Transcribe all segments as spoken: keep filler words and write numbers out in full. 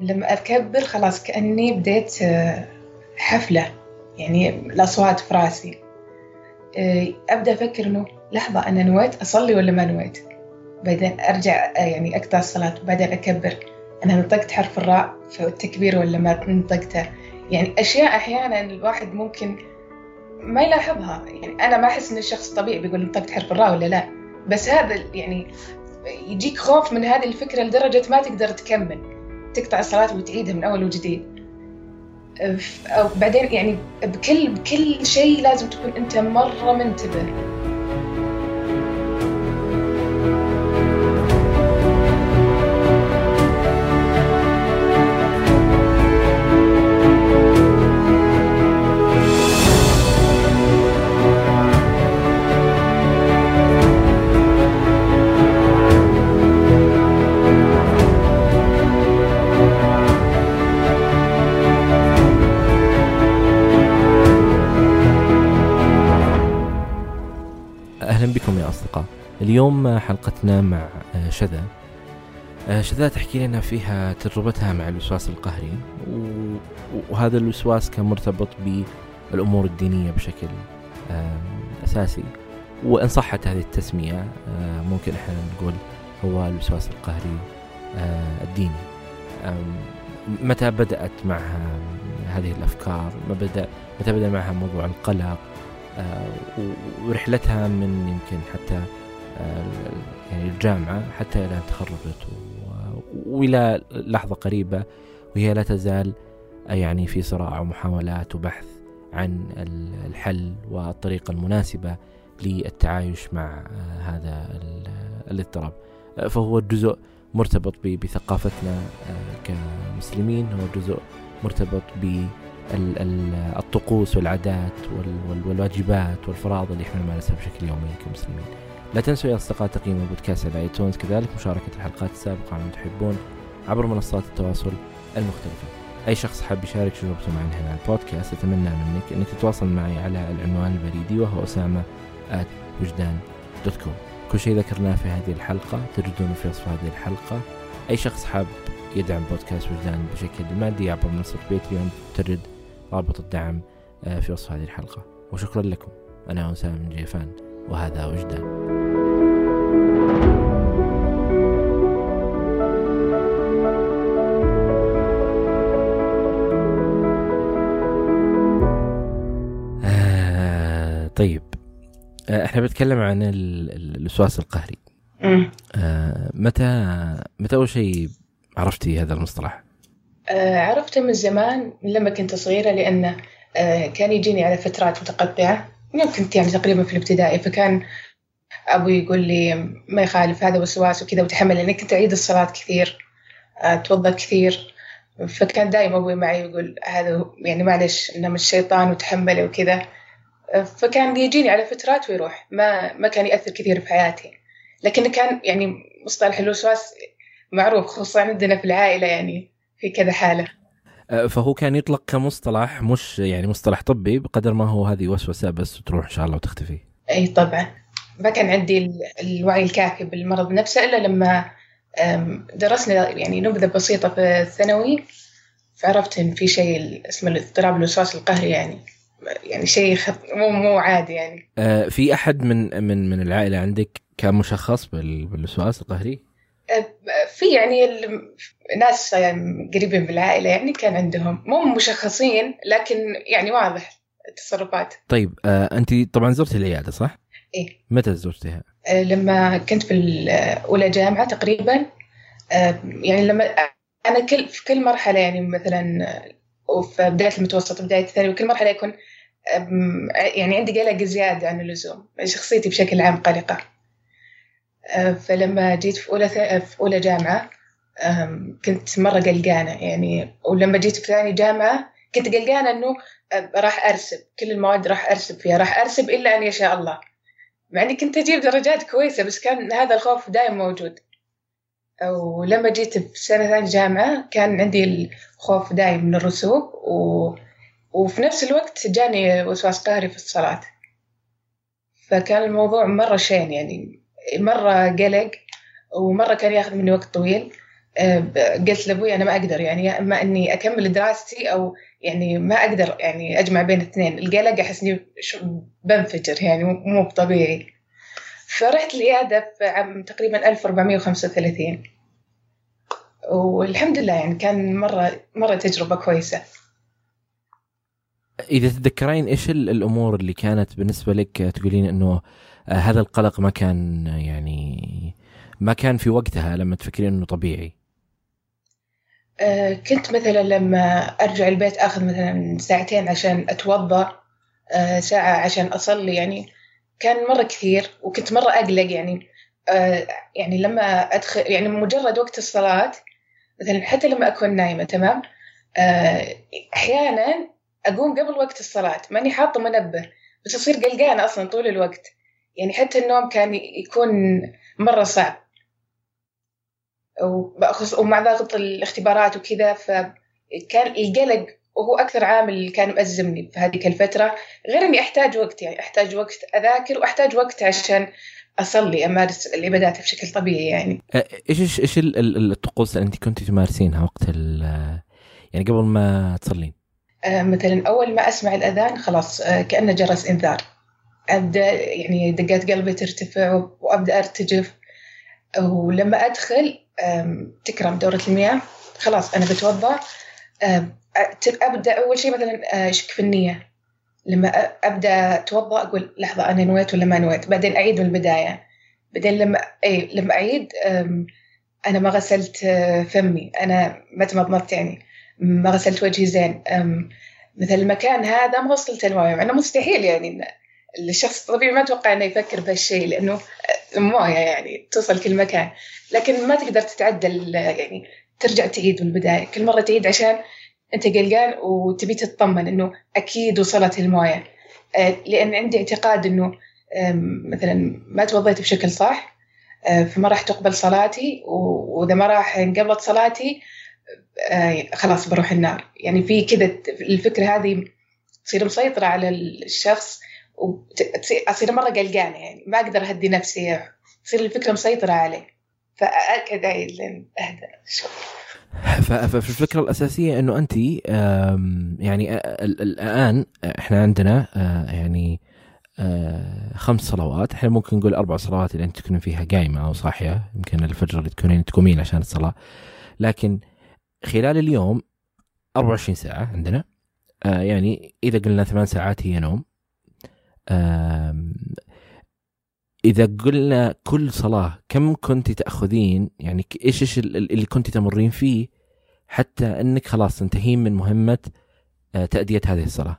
لما أكبر خلاص كأني بديت حفلة، يعني الأصوات في راسي. أبدأ أفكر إنه لحظة أنا نويت أصلي ولا ما نويت، بعدين أرجع يعني أقطع الصلاة وبعدين أكبر، أنا نطقت حرف الراء في التكبير ولا ما نطقته. يعني أشياء أحيانا الواحد ممكن ما يلاحظها، يعني أنا ما أحس إن الشخص طبيعي بيقول نطقت حرف الراء ولا لا، بس هذا يعني يجيك خوف من هذه الفكرة لدرجة ما تقدر تكمل، تقطع الصلاة وتعيدها من أول وجديد. أو بعدين يعني بكل بكل شيء لازم تكون أنت مرة منتبه. اليوم حلقتنا مع شذا. شذا تحكي لنا فيها تجربتها مع الوسواس القهري، وهذا الوسواس كان مرتبط بالأمور الدينية بشكل أساسي، وإن صحت هذه التسمية ممكن إحنا نقول هو الوسواس القهري الديني. متى بدأت معها هذه الأفكار؟ متى بدأ معها موضوع القلق ورحلتها من يمكن حتى يعني الجامعة حتى إلى تخرجت وإلى لحظة قريبة وهي لا تزال يعني في صراع ومحاولات وبحث عن الحل والطريقة المناسبة للتعايش مع هذا الاضطراب. فهو جزء مرتبط بثقافتنا كمسلمين، هو جزء مرتبط بالطقوس والعادات والواجبات والفرائض اللي احنا نمارسها بشكل يومي كمسلمين. لا تنسوا يا أصدقاء تقييم البودكاست على آيتونز، كذلك مشاركة الحلقات السابقة عندما تحبون عبر منصات التواصل المختلفة. أي شخص حاب يشارك تجربته معنا هنا على البودكاست، أتمنى منك أنك تتواصل معي على العنوان البريدي وهو أسامة آت وجدان دوت كوم. كل شيء ذكرناه في هذه الحلقة تجدونه في وصف هذه الحلقة. أي شخص حاب يدعم بودكاست وجدان بشكل مادي عبر منصة باتريون تجد رابط الدعم في وصف هذه الحلقة. وشكرا لكم، أنا أسامة بن نجيفان وهذا وجدان. طيب احنا بنتكلم عن الوسواس القهري. آه متى متى اول شيء عرفتي هذا المصطلح؟ آه عرفته من زمان لما كنت صغيره، لانه آه كان يجيني على فترات متقطعه، كنت يعني تقريبا في الابتدائي، فكان ابوي يقول لي ما يخالف هذا وسواس وكذا وتحمل، لاني كنت اعيد الصلاه كثير، اتوضا كثير، فكان دائما ابوي معي يقول هذا يعني معلش انه من الشيطان وتحمله وكذا. فكان يجيني على فترات ويروح، ما ما كان يأثر كثير في حياتي، لكن كان يعني مصطلح الوسواس معروف خصوصا عندنا في العائلة، يعني في كذا حالة. فهو كان يطلق كمصطلح، مش يعني مصطلح طبي بقدر ما هو هذه وسوسة بس تروح إن شاء الله وتختفي. أي طبعا ما كان عندي الوعي الكافي بالمرض نفسه إلا لما درسنا يعني نبذة بسيطة في الثانوي، فعرفت إن في شيء اسمه الاضطراب الوسواس القهري، يعني يعني شيء خط... مو مو عادي يعني. آه في أحد من من من العائلة عندك كان مشخص بال... بالوسواس القهري؟ آه في يعني ال... ناس يعني قريبين بالعائلة يعني كان عندهم، مو مشخصين لكن يعني واضح التصرفات. طيب آه أنت طبعا زرت العيادة صح؟ إيه. متى زرتها؟ آه لما كنت في الأولى جامعة تقريبا. آه يعني لما أنا كل في كل مرحلة يعني مثلا وفي بداية المتوسط بداية الثانوي وكل مرحلة يكون يعني عندي قلق زيادة عن اللزوم، شخصيتي بشكل عام قلقة. فلما جيت في أولى في أولى جامعة كنت مرة قلقانة يعني، ولما جيت في ثاني جامعة كنت قلقانة إنه راح أرسب كل المواد، راح أرسب فيها، راح أرسب إلا أن يشاء الله، مع إني كنت أجيب درجات كويسة بس كان هذا الخوف دائما موجود. ولما جيت في سنة ثانية جامعة كان عندي الخوف دائم من الرسوب و... وفي نفس الوقت جاني وسواس قهري في الصلاة، فكان الموضوع مرة شين يعني، مرة قلق ومرة كان ياخذ مني وقت طويل. قلت لأبوي أنا ما أقدر، يعني يا إما إني أكمل دراستي أو يعني ما أقدر يعني أجمع بين الاثنين، القلق أحسني بنفجر يعني مو بطبيعي. فرحت العيادة في عام تقريبا ألف وأربعمائة وخمسة وثلاثين، والحمد لله يعني كان مرة مرة تجربة كويسة. إذا تتذكرين إيش الأمور اللي كانت بالنسبة لك تقولين إنه هذا القلق ما كان يعني ما كان في وقتها لما تفكرين إنه طبيعي؟ كنت مثلا لما أرجع البيت أخذ مثلا ساعتين عشان أتوضأ، ساعة عشان أصلي، يعني كان مرة كثير. وكنت مرة أقلق يعني يعني لما أدخل يعني مجرد وقت الصلاة مثلا، حتى لما أكون نايمة تمام أحيانا أقوم قبل وقت الصلاة، ماني حاطة منبه بس أصير قلقانة أصلا طول الوقت، يعني حتى النوم كان يكون مرة صعب. ومع ضغط الاختبارات وكذا، فكان القلق وهو أكثر عامل كان مأزمني في هذه الفترة، غير أني أحتاج وقت، يعني أحتاج وقت أذاكر وأحتاج وقت عشان أصلي أمارس العبادات بشكل طبيعي. يعني إيش إيش الطقوس اللي أنت كنت تمارسينها وقت يعني قبل ما تصلين؟ مثلا أول ما أسمع الأذان خلاص كأنه جرس إنذار، أبدأ يعني دقات قلبي ترتفع وأبدأ أرتجف. ولما أدخل تكرم دورة المياه خلاص أنا بتوضأ، أبدأ أول شيء مثلا أشك في النية، لما أبدأ أتوضأ أقول لحظة أنا نويت ولا ما نويت، بعدين أعيد من البداية، بعدين لما أي لما أعيد أنا ما غسلت فمي، أنا ما تمضمضت، يعني ما غسلت وجهي زين، مثل المكان هذا ما غسلت المويه، مع أنه مستحيل يعني الشخص الطبيعي ما توقع أنه يفكر بهالشيء لأنه المويه يعني توصل كل مكان، لكن ما تقدر تتعدل، يعني ترجع تعيد من البداية، كل مرة تعيد عشان أنت قلقان وتبي تطمن إنه أكيد وصلت المويه، لأن عندي اعتقاد إنه مثلا ما توضيت بشكل صح فما راح تقبل صلاتي، وإذا ما راح انقبلت صلاتي خلاص بروح النار. يعني في كذا الفكرة هذه تصير مسيطرة على الشخص وتصير مرة قلقانة، يعني ما أقدر أهدي نفسي، تصير الفكرة مسيطرة عليه، فأكد أهدى شوي. فالفكرة الأساسية أنه أنت يعني الآن إحنا عندنا يعني خمس صلوات، إحنا ممكن نقول أربع صلوات اللي أنت تكونين فيها قايمة أو صاحية، يمكن الفجر اللي تكونين تقومين عشان الصلاة، لكن خلال اليوم أربعة وعشرين ساعة عندنا، آه يعني إذا قلنا ثمان ساعات هي نوم، آه إذا قلنا كل صلاة كم كنت تأخذين، يعني إيش إيش اللي كنت تمرين فيه حتى أنك خلاص انتهين من مهمة آه تأدية هذه الصلاة؟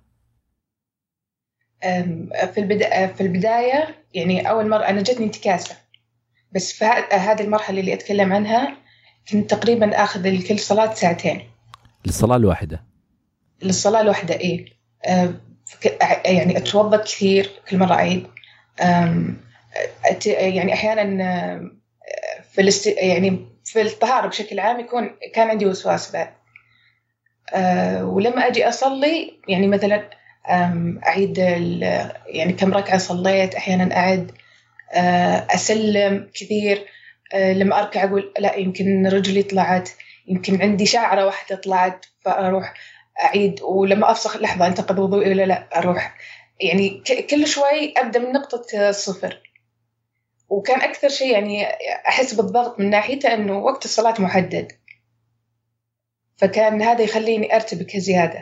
في البداية في البداية يعني أول مرة أنا جتني انتكاسة، بس في هذه المرحلة اللي أتكلم عنها كنت تقريباً أخذ لكل صلاة ساعتين. للصلاة الواحدة؟ للصلاة الواحدة إيه، أه يعني أتوضأ كثير كل مرة أعيد، يعني أحياناً في الاست... يعني في الطهارة بشكل عام يكون كان عندي وسواس بعد، أه ولما أجي أصلي يعني مثلاً أعيد ال... يعني كم ركعة صليت، أحياناً أعد، أه أسلم كثير، لما أركع أقول لا يمكن رجلي طلعت، يمكن عندي شعرة واحدة طلعت، فأروح أعيد، ولما أفسخ لحظة أنتقد وضوئي ولا لا أروح، يعني كل شوي أبدأ من نقطة صفر. وكان أكثر شيء يعني أحس بالضغط من ناحيته أنه وقت الصلاة محدد، فكان هذا يخليني أرتبك زيادة.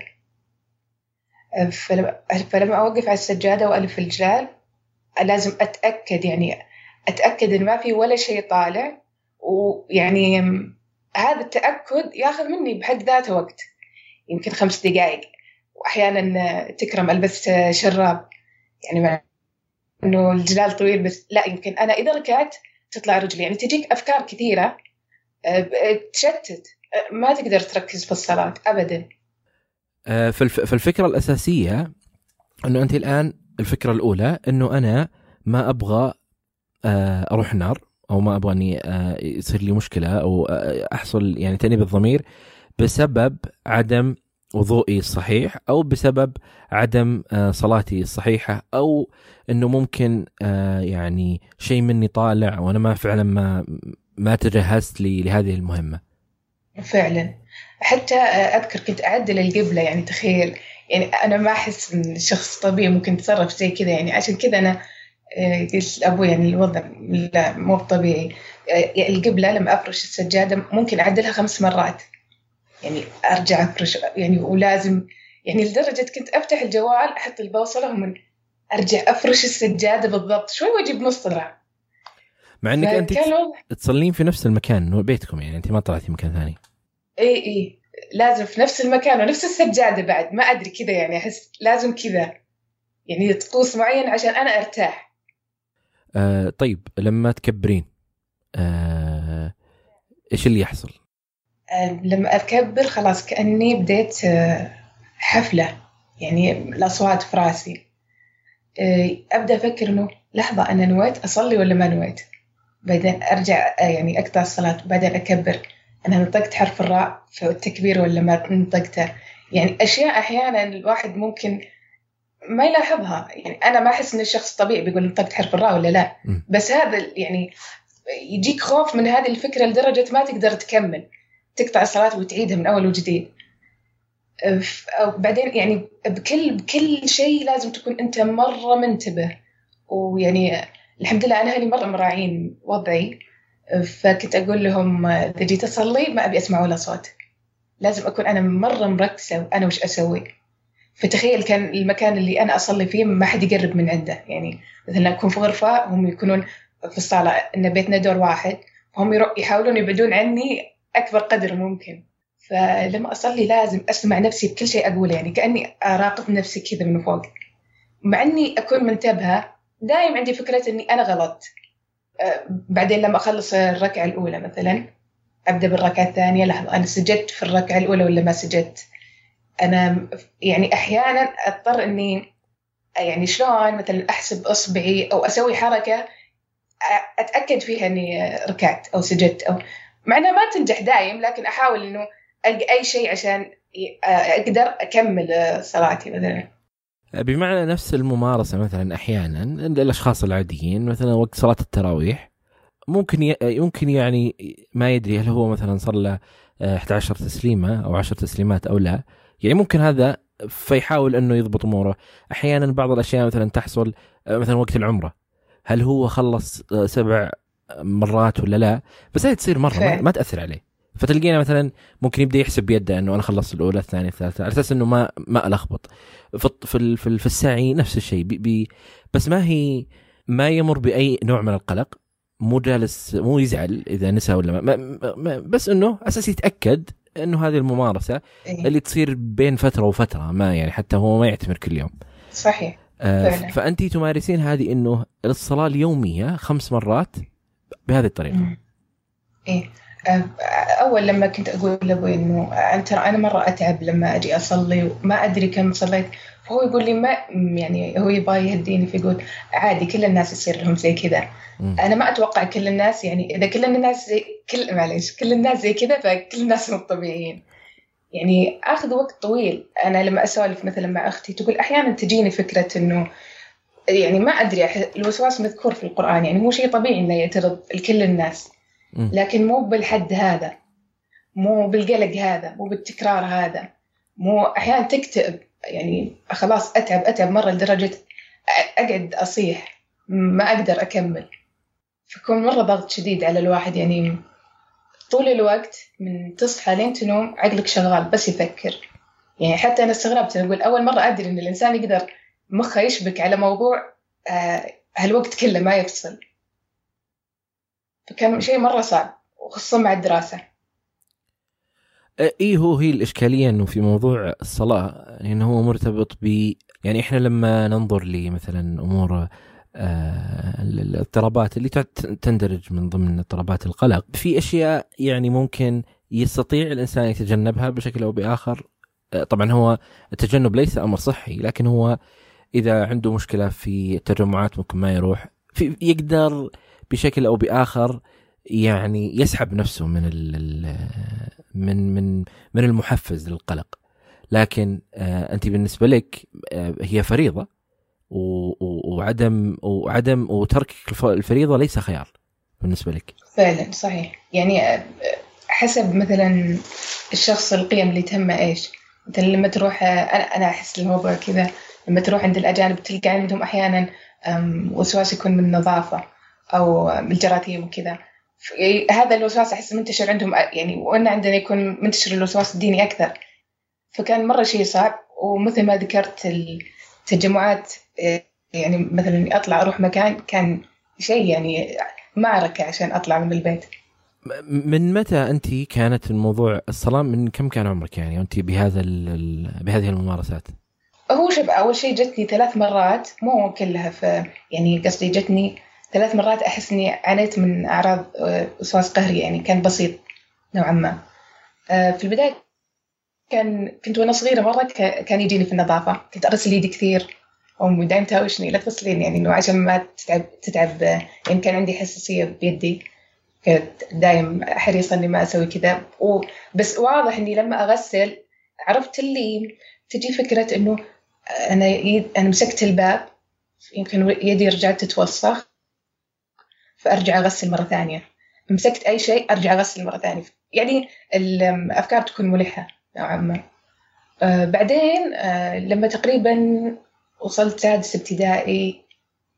فلما أوقف على السجادة وألف الجلال لازم أتأكد، يعني أتأكد إن ما في ولا شيء طالع، ويعني هذا التأكد يأخذ مني بحد ذاته وقت، يمكن خمس دقائق، وأحيانا تكرم ألبس شراب، يعني مع إنه الجلال طويل بس لا يمكن أنا إذا ركعت تطلع رجلي، يعني تجيك أفكار كثيرة تشتت، ما تقدر تركز في الصلاة أبدا. فالفكرة الأساسية إنه أنت الآن الفكرة الأولى إنه أنا ما أبغى أروح نار، أو ما أبغى أني يصير لي مشكلة أو أحصل يعني تأنيب الضمير بسبب عدم وضوئي الصحيح أو بسبب عدم صلاتي الصحيحة، أو أنه ممكن يعني شيء مني طالع وأنا ما فعلا ما ما تجهزت لي لهذه المهمة. فعلا. حتى أذكر كنت أعدل القبلة، يعني تخيل، يعني أنا ما أحس إن شخص طبيعي ممكن يتصرف زي كذا، يعني عشان كذا أنا قلت لأبوي يعني الوضع لا مو طبيعي. القبلة لما أفرش السجادة ممكن أعدلها خمس مرات، يعني أرجع أفرش، يعني ولازم، يعني لدرجة كنت أفتح الجوال أحط البوصلة ومن أرجع أفرش السجادة بالضبط شوي وأجيب نص طلع. مع أنك أنت تصلين في نفس المكان بيتكم، يعني أنت ما طلعتي مكان ثاني. إيه إيه لازم في نفس المكان ونفس السجادة بعد، ما أدري كذا، يعني أحس لازم كذا، يعني طقوس معين عشان أنا أرتاح. آه طيب لما تكبرين آه إيش اللي يحصل؟ آه لما أكبر خلاص كأني بديت آه حفلة، يعني الأصوات في راسي، آه أبدأ أفكر إنه لحظة أنا نويت أصلي ولا ما نويت، بعدين أرجع آه يعني أقطع الصلاة، بعدين أكبر أنا نطقت حرف الراء في التكبير ولا ما نطقته، يعني أشياء أحيانا الواحد ممكن ما يلاحظها، يعني أنا ما أحس إن الشخص طبيعي بيقول نطقت حرف الراء ولا لا، بس هذا يعني يجيك خوف من هذه الفكرة لدرجة ما تقدر تكمل، تقطع الصلاة وتعيدها من أول وجديد. بعدين يعني بكل بكل شيء لازم تكون أنت مرة منتبه، ويعني الحمد لله أنا هني مرة مراعين وضعي، فكنت أقول لهم إذا جيت أصلي ما أبي أسمع ولا صوت، لازم أكون أنا مرة مركزة أنا وش أسوي. فتخيل كان المكان اللي أنا أصلي فيه ما حد يقرب من عنده، يعني مثلا أكون في غرفة هم يكونون في الصالة، إن بيتنا دور واحد، هم يحاولون يبعدون عني أكبر قدر ممكن. فلما أصلي لازم أسمع نفسي بكل شيء أقوله، يعني كأني أراقب نفسي كذا من فوق، مع أني أكون منتبهة. دائم عندي فكرة أني أنا غلط. بعدين لما أخلص الركعة الأولى مثلا أبدأ بالركعة الثانية، لحظة أنا سجدت في الركعة الأولى ولا ما سجدت. أنا يعني أحيانا أضطر أني يعني شلون مثلا أحسب أصبعي أو أسوي حركة أتأكد فيها أني ركعت أو سجدت، أو مع أنها ما تنجح دائم، لكن أحاول أنه ألقى أي شيء عشان أقدر أكمل صلاتي مثلا. بمعنى نفس الممارسة مثلا أحيانا الأشخاص العاديين مثلا وقت صلاة التراويح ممكن يمكن يعني ما يدري هل هو مثلا صلى إحدى عشرة تسليمة أو عشر تسليمات أو لا، يعني ممكن هذا فيحاول أنه يضبط أموره. أحيانا بعض الأشياء مثلا تحصل مثلا وقت العمرة، هل هو خلص سبع مرات ولا لا، بس هذه تصير مرة ما تأثر عليه، فتلقينا مثلا ممكن يبدأ يحسب بيده أنه أنا خلصت الأولى الثانية الثالثة على أساس أنه ما ما ألخبط. في في في الساعي نفس الشيء، بي بي بس ما هي ما يمر بأي نوع من القلق، مو جالس مو يزعل إذا نسى ولا ما, ما, ما بس أنه أساس يتأكد أنه هذه الممارسة اللي تصير بين فترة وفترة، ما يعني حتى هو ما يعتمر كل يوم. صحيح. آه فأنتي تمارسين هذه أنه الصلاة اليومية خمس مرات بهذه الطريقة. م. إيه أول لما كنت أقول لأبوي إنه أنت أنا مرة أتعب لما أجي أصلي وما أدري كم صليت، فهو يقول لي ما يعني هو يبغى يهديني، فيقول عادي كل الناس يصير لهم زي كذا. أنا ما أتوقع كل الناس، يعني إذا كل الناس زي كل معلش كل الناس زي كذا فكل الناس مو طبيعيين، يعني أخذ وقت طويل. أنا لما أسولف مثلا مع أختي تقول أحيانا تجيني فكرة إنه يعني ما أدري الوسواس مذكور في القرآن، يعني مو شيء طبيعي إنه يعترض الكل الناس، لكن مو بالحد هذا، مو بالقلق هذا، مو بالتكرار هذا، مو أحيانا تكتئب، يعني خلاص أتعب أتعب مرة لدرجة أقعد أصيح ما أقدر أكمل. فكون مرة ضغط شديد على الواحد، يعني طول الوقت من تصحى لين تنوم عقلك شغال بس يفكر. يعني حتى أنا استغربت، أقول أول مرة أدري إن الإنسان يقدر مخه يشبك على موضوع هالوقت كله ما يفصل، فكان شيء مرة صعب وخصوصا مع الدراسة. إيه هو هي الإشكالية إنه في موضوع الصلاة إنه هو مرتبط ب يعني إحنا لما ننظر لي مثلا أمور آه الاضطرابات اللي تندرج من ضمن اضطرابات القلق، في أشياء يعني ممكن يستطيع الإنسان يتجنبها بشكل أو بآخر. آه طبعا هو التجنب ليس أمر صحي، لكن هو إذا عنده مشكلة في التجمعات ممكن ما يروح، في يقدر بشكل أو بآخر يعني يسحب نفسه من من من من المحفز للقلق. لكن أنت بالنسبة لك هي فريضة، وعدم وعدم وترك الفريضة ليس خيار بالنسبة لك. فعلا صحيح، يعني حسب مثلا الشخص القيم اللي تهمه ايش. مثلا لما تروح انا احس الموضوع كذا، لما تروح عند الاجانب تلقى عندهم احيانا وسواس يكون من النظافه او من الجراثيم وكذا. هذا الوسواس احس منتشر عندهم يعني، وان عندنا يكون منتشر الوسواس الديني اكثر. فكان مره شيء صعب. ومثل ما ذكرت التجمعات يعني، مثلا اطلع اروح مكان كان شيء يعني معركه عشان اطلع من البيت. من متى أنت كانت الموضوع الصلاة؟ من كم كان عمرك يعني أنت بهذا بهذه الممارسات؟ هو شبه أول شيء جتني ثلاث مرات، مو كلها في يعني، قصدي جتني ثلاث مرات أحس إني عانيت من أعراض وسواس قهري يعني، كان بسيط نوعا ما. في البداية كان كنت وأنا صغيرة مرة كان يجيني في النظافة، كنت أغسل يدي كثير وأمي دايم تهاوشني لا تغسلين يعني، إنه عشان ما تتعب تتعب يعني. كان عندي حساسية بيدي، كنت دايم حريصة إني ما أسوي كذا. بس واضح إني لما أغسل عرفت اللي تجي فكرة إنه أنا يد أنا مسكت الباب يمكن يدي رجعت تتوسخ فأرجع أغسل مرة ثانية، مسكت أي شيء أرجع أغسل مرة ثانية يعني. الأفكار تكون ملحة نوعا ما. آه بعدين آه لما تقريبا وصلت سادس ابتدائي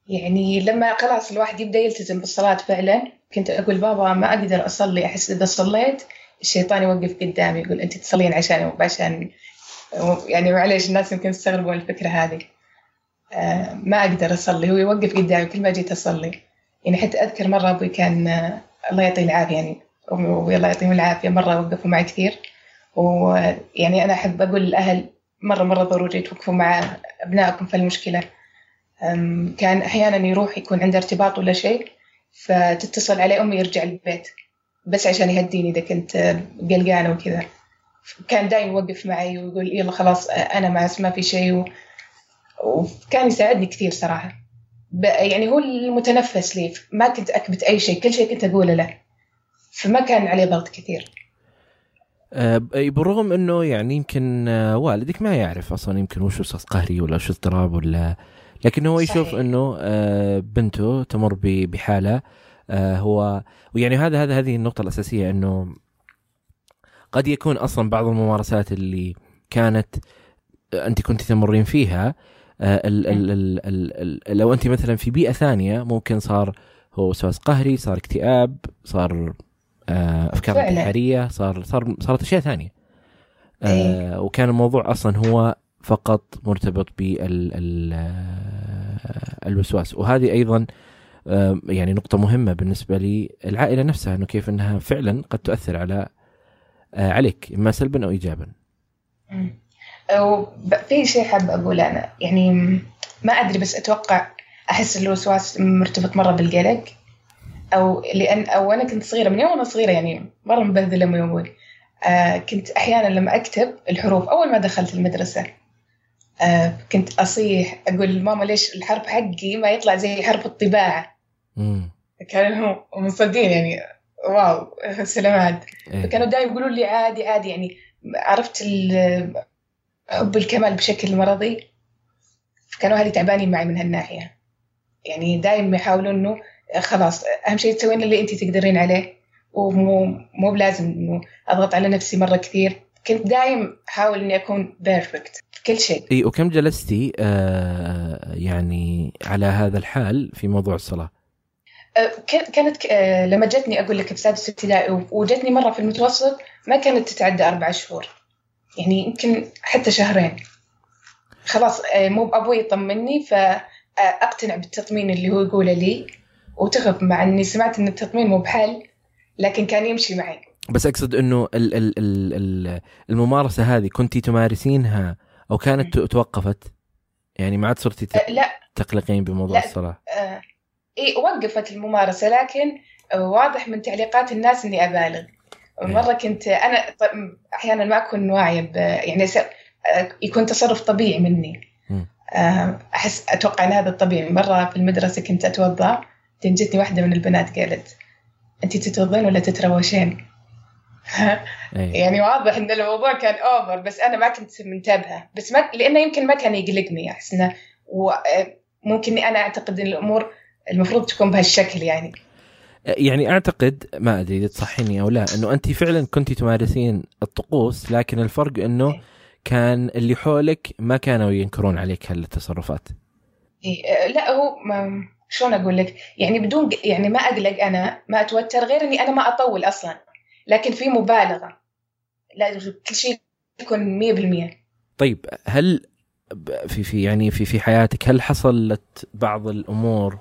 يعني، لما خلاص الواحد يبدأ يلتزم بالصلاة فعلا، كنت أقول بابا ما أقدر أصلي، أحس إذا صليت الشيطان يوقف قدامي يقول أنت تصلين عشان وعشان يعني. معليش الناس يمكن يستغربون الفكرة هذه، آه ما أقدر أصلي، هو يوقف قدامي كل ما جيت أصلي يعني. حتى أذكر مرة أبوي كان آه الله يعطيه العافية يعني، أمي الله يعطيهم العافية مرة وقفوا معي كثير. ويعني أنا أحب أقول للأهل مرة مرة ضروري توقفوا مع أبنائكم في المشكلة. كان أحيانا يروح يكون عنده ارتباط ولا شيء فتتصل عليه أمي يرجع البيت بس عشان يهديني إذا كنت قلقانة وكذا. كان دايم يوقف معي ويقول يلا خلاص أنا ما ما في شيء، وكان يساعدني كثير صراحة يعني. هو المتنفس لي، ما كنت أكبت أي شيء، كل شيء كنت أقوله له، فما كان عليه ضغط كثير. بالرغم أنه يعني يمكن والدك ما يعرف أصلا يمكن وش وسواس قهري ولا وش اضطراب ولا، لكن هو يشوف أنه بنته تمر بحالة. هو ويعني هذا هذا هذه النقطة الأساسية، أنه قد يكون أصلا بعض الممارسات اللي كانت أنت كنت تمرين فيها ال ال ال ال لو أنت مثلا في بيئة ثانية ممكن صار هو وسواس قهري، صار اكتئاب، صار أفكار انتحارية، صار صار صارت أشياء ثانية. أيه. وكان الموضوع أصلا هو فقط مرتبط بالوسواس. وهذه أيضا يعني نقطة مهمة بالنسبة للعائلة نفسها، أنه كيف أنها فعلا قد تؤثر على عليك إما سلبا أو إيجابا. في شيء حاب أقوله أنا يعني، ما أدري بس أتوقع أحس الوسواس مرتبط مرة بالقلق، أو لأن أو أنا كنت صغيرة من يوم أنا صغيرة يعني مرة مبهذلة من يومي. آه كنت أحيانا لما أكتب الحروف أول ما دخلت المدرسة آه كنت أصيح أقول ماما ليش الحرف حقي ما يطلع زي حرف الطباعة. مم. كانوا مصدقين يعني، واو سلامات. إيه. فكانوا دايما يقولوا لي عادي عادي يعني، عرفت حب الكمال بشكل مرضي. فكانوا أهلي تعبانين معي من هالناحية يعني، دايما يحاولون إنه خلاص أهم شيء تسوين اللي أنت تقدرين عليه، ومو مو بلازم إنه أضغط على نفسي مرة كثير. كنت دايم أحاول إني أكون بيرفكت كل شيء. إي وكم جلستي آه يعني على هذا الحال في موضوع الصلاة؟ آه كانت آه لما جتني أقول لك بسادس ابتدائي، وجتني مرة في المتوسط ما كانت تتعدى أربع شهور يعني، يمكن حتى شهرين. خلاص آه مو أبوي يطمني فأقتنع بالتطمين اللي هو يقوله لي وتخف، مع إني سمعت إن التطمين مو بحل لكن كان يمشي معي. بس أقصد إنه ال ال ال الممارسة هذه كنتي تمارسينها أو كانت توقفت يعني، ما عاد صرتي تقلقين بموضوع الصلاة؟ آه إيه وقفت الممارسة، لكن واضح من تعليقات الناس إني أبالغ. مرة كنت أنا أحيانا ما أكون واعية يعني، يكون تصرف طبيعي مني آه أحس أتوقع إن هذا الطبيعي. مرة في المدرسة كنت أتوضأ، تنجتني واحدة من البنات قالت أنتي تتوضين ولا تتروشين؟ يعني واضح إن الموضوع كان أوفر، بس أنا ما كنت منتبهة. بس ما لأنه يمكن ما كان يقلقني، أحس إنه وممكن أنا أعتقد إن الأمور المفروض تكون بهالشكل يعني. يعني أعتقد ما أدري إذا تصحيني أو لا أنه أنت فعلا كنت تمارسين الطقوس، لكن الفرق أنه كان اللي حولك ما كانوا ينكرون عليك هالتصرفات. إيه لا هو شلون أقول لك يعني بدون يعني ما أقلق أنا ما أتوتر، غير أني أنا ما أطول أصلا، لكن في مبالغة لا كل شيء يكون مية بالمية. طيب هل في في يعني في في حياتك هل حصلت بعض الأمور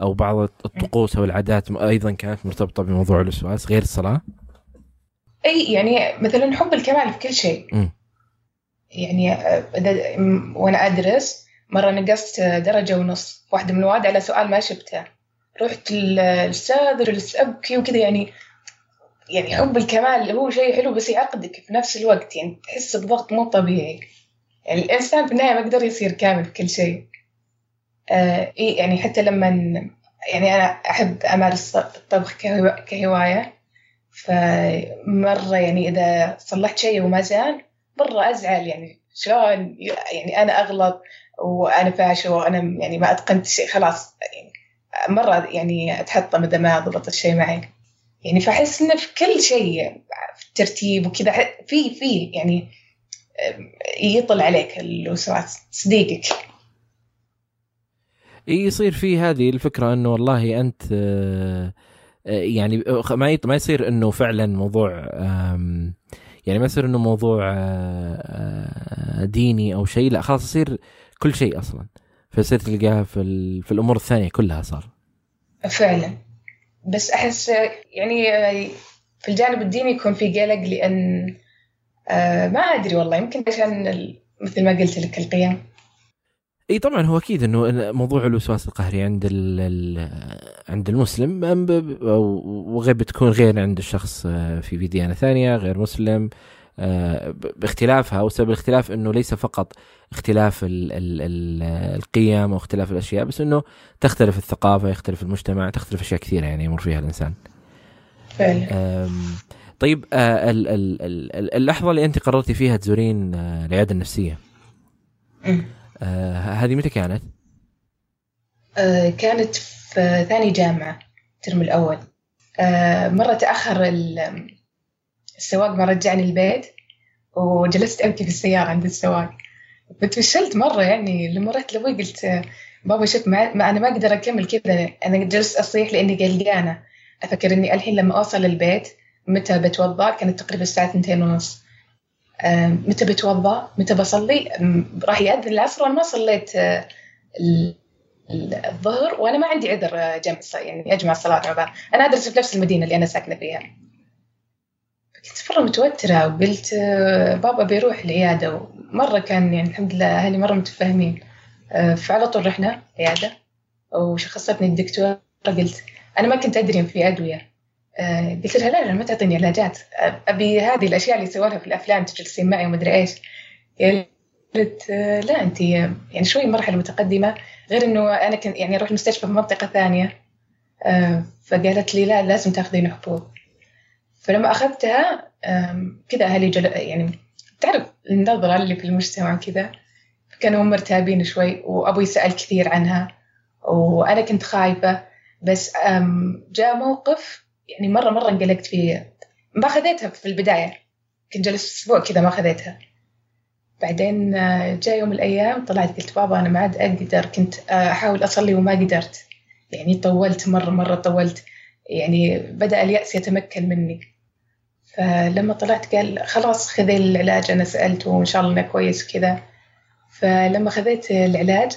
أو بعض الطقوس أو العادات أيضا كانت مرتبطة بموضوع الوسواس غير الصلاة؟ أي يعني مثلا حب الكمال في كل شيء. م. يعني وأنا أدرس مرة نقصت درجة ونص واحدة من المواد على سؤال ما شبته، رحت للأستاذ ولس أبكي وكذا. يعني يعني حب الكمال هو شيء حلو بس يعقدك في نفس الوقت، يعني تحس بضغط مو طبيعي. يعني الإنسان بالنهاية ما يقدر يصير كامل في كل شيء. آه إيه يعني حتى لما يعني أنا أحب أمارس الطبخ كهواية، فمرة يعني إذا صلحت شيء وما زال مرة أزعل، يعني شلون يعني أنا أغلط وأنا فاشل وأنا يعني ما أتقنت شيء خلاص، يعني مرة يعني أتحطم إذا ما ضبط الشيء معي. يعني فأحس إنه في كل شيء في الترتيب وكذا في في يعني يطل عليك الوسواس صديقك. يصير في هذه الفكرة إنه والله أنت يعني ما ما يصير إنه فعلا موضوع يعني ما يصير إنه موضوع ديني أو شيء، لا خلاص يصير كل شيء أصلا، فصير تلقاها في في الأمور الثانية كلها صار فعلا. بس أحس يعني في الجانب الديني يكون في قلق، لأن ما أدري والله يمكن عشان مثل ما قلت لك القيم. اي طبعا هو اكيد انه موضوع الوسواس القهري عند ال عند المسلم وغير بتكون غير عند الشخص في ديانة ثانية غير مسلم، باختلافها. وسبب الاختلاف انه ليس فقط اختلاف ال ال القيم واختلاف الاشياء، بس انه تختلف الثقافة، يختلف المجتمع، تختلف اشياء كثيرة يعني يمر فيها الانسان. فعلا. طيب اللحظة اللي انت قررتي فيها تزورين العيادة النفسية آه هذه متى كانت؟ آه كانت في ثاني جامعة الترم الأول. آه مرة تأخر السواق ما رجعني البيت، وجلست أبكي في السيارة عند السواق، فتفشلت مرة. يعني لما رحت لأبوي قلت بابا شوف ما أنا ما أقدر أكمل كذا، أنا جلست أصيح لأني قلقانة. أفكر أني الحين لما أوصل البيت متى بتوضأ، كانت تقريبا الساعة اثنتين ونص، متى بتوضأ متى بصلي، راح يأذن العصر وأنا ما صليت الظهر وأنا ما عندي عذر جمع يعني أجمع الصلاة مع بعض. أنا أدرس في نفس المدينة اللي أنا ساكنة فيها. كنت مرة متوترة وقلت بابا بيروح العيادة، ومرة كان يعني الحمد لله أهلي مرة متفاهمين، فعلى طول رحنا العيادة وشخصتني الدكتورة. قلت أنا ما كنت أدري في أدوية، قلت لها لا لا ما تعطيني علاجات، أبي هذه الأشياء اللي يسوونها في الأفلام تجلسين معي ومدري إيش. قلت لا أنت يعني شوي مرحلة متقدمة، غير إنه أنا كنت يعني أروح المستشفى في منطقة ثانية. فقالت لي لا لازم تأخذين حبوب. فلما أخذتها كذا أهلي جل... يعني تعرف النظرة اللي في المجتمع كذا، كانوا مرتابين شوي، وأبوي سأل كثير عنها وأنا كنت خايفة. بس جاء موقف يعني مرة مرة انقلقت فيه، ما خذيتها في البداية، كنت جلست أسبوع كذا ما خذيتها. بعدين جاء يوم الأيام طلعت قلت بابا أنا ما عاد أقدر، كنت أحاول أصلي وما قدرت، يعني طولت مرة مرة طولت، يعني بدأ اليأس يتمكن مني. فلما طلعت قال خلاص خذي العلاج، أنا سألته وإن شاء الله أنا كويس كذا. فلما خذيت العلاج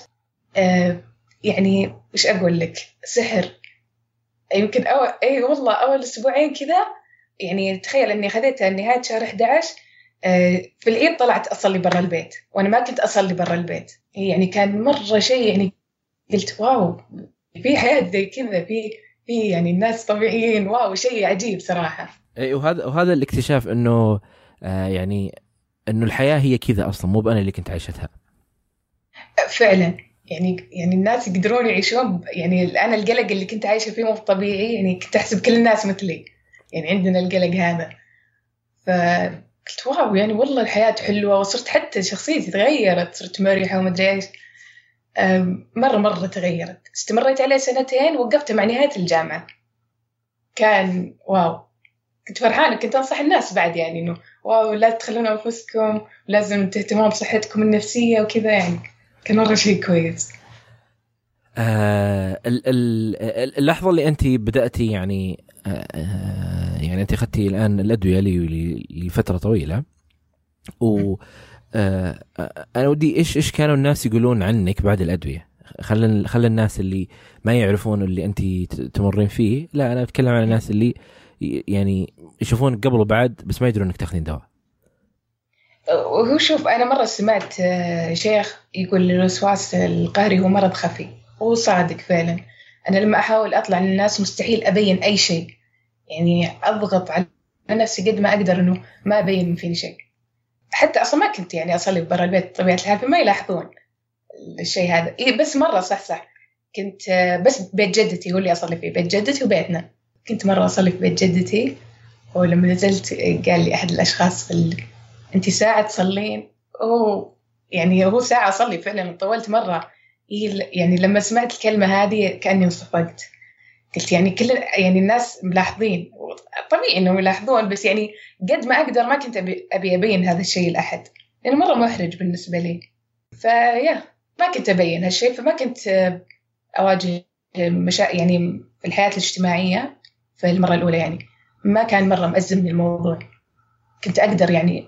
يعني إيش أقول لك، سحر يمكن. أول أي والله أول أسبوعين كذا يعني تخيل إني خذيتها نهاية شهر أحد عشر في العيد، طلعت أصلي برا البيت وأنا ما كنت أصلي برا البيت. يعني كان مرة شيء يعني قلت واو في حياة زي كذا، في في يعني الناس طبيعيين، واو شيء عجيب صراحة. إيه وهذا وهذا الاكتشاف إنه آه يعني إنه الحياة هي كذا أصلا، مو بأنا اللي كنت عايشتها فعلا. يعني يعني الناس يقدرون يعيشون، يعني أنا القلق اللي كنت عايشة فيه مو طبيعي، يعني كنت أحسب كل الناس مثلي، يعني عندنا القلق هذا. فقلت واو يعني والله الحياة حلوة، وصرت حتى شخصيتي تغيرت، صرت مريحة ومدري إيش. مرة مرة تغيرت، استمريت عليه سنتين، وقفت مع نهاية الجامعة. كان واو، كنت فرحانة، كنت أنصح الناس بعد يعني إنه واو لا تخلون أنفسكم، لازم تهتمون بصحتكم النفسية وكذا، يعني كان مرة شيء كويس. آه اللحظة اللي أنت بدأتي يعني آه يعني أنت أخذتي الآن الأدوية لفترة طويلة، و آه أنا ودي إيش إيش كانوا الناس يقولون عنك بعد الأدوية؟ خلنا خلنا الناس اللي ما يعرفون اللي أنت تمرين فيه، لا أنا أتكلم عن الناس اللي يعني يشوفون قبل وبعد بس ما يدرون إنك تاخذين دواء. وهو شوف، أنا مرة سمعت شيخ يقول الوسواس القهري هو مرض خفي، وصادق فعلا. أنا لما أحاول أطلع للناس مستحيل أبين أي شيء، يعني أضغط على نفسي قد ما أقدر إنه ما أبين فيني شيء. حتى أصلا ما كنت يعني أصلي برا البيت طبيعة الحال، فما يلاحظون الشيء هذا. بس مرة صح صح كنت بس بيت جدتي هو اللي أصلي فيه، بيت جدتي وبيتنا. كنت مرة أصلي في بيت جدتي، ولما نزلت قال لي أحد الأشخاص أنت ساعة تصلين؟ أوه، يعني هو ساعة أصلي فعلا، طولت مرة. يعني لما سمعت الكلمة هذه كأني انصفقت، قلت يعني كل يعني الناس ملاحظين، طبيعي إنهم يلاحظون، بس يعني قد ما أقدر ما كنت أبي أبي أبين هذا الشيء لأحد، لأنه مرة محرج بالنسبة لي. فيا ما كنت أبين هالشيء، فما كنت أواجه مشا يعني في الحياة الاجتماعية. في المرة الأولى يعني ما كان مرة مأزمني الموضوع، كنت أقدر يعني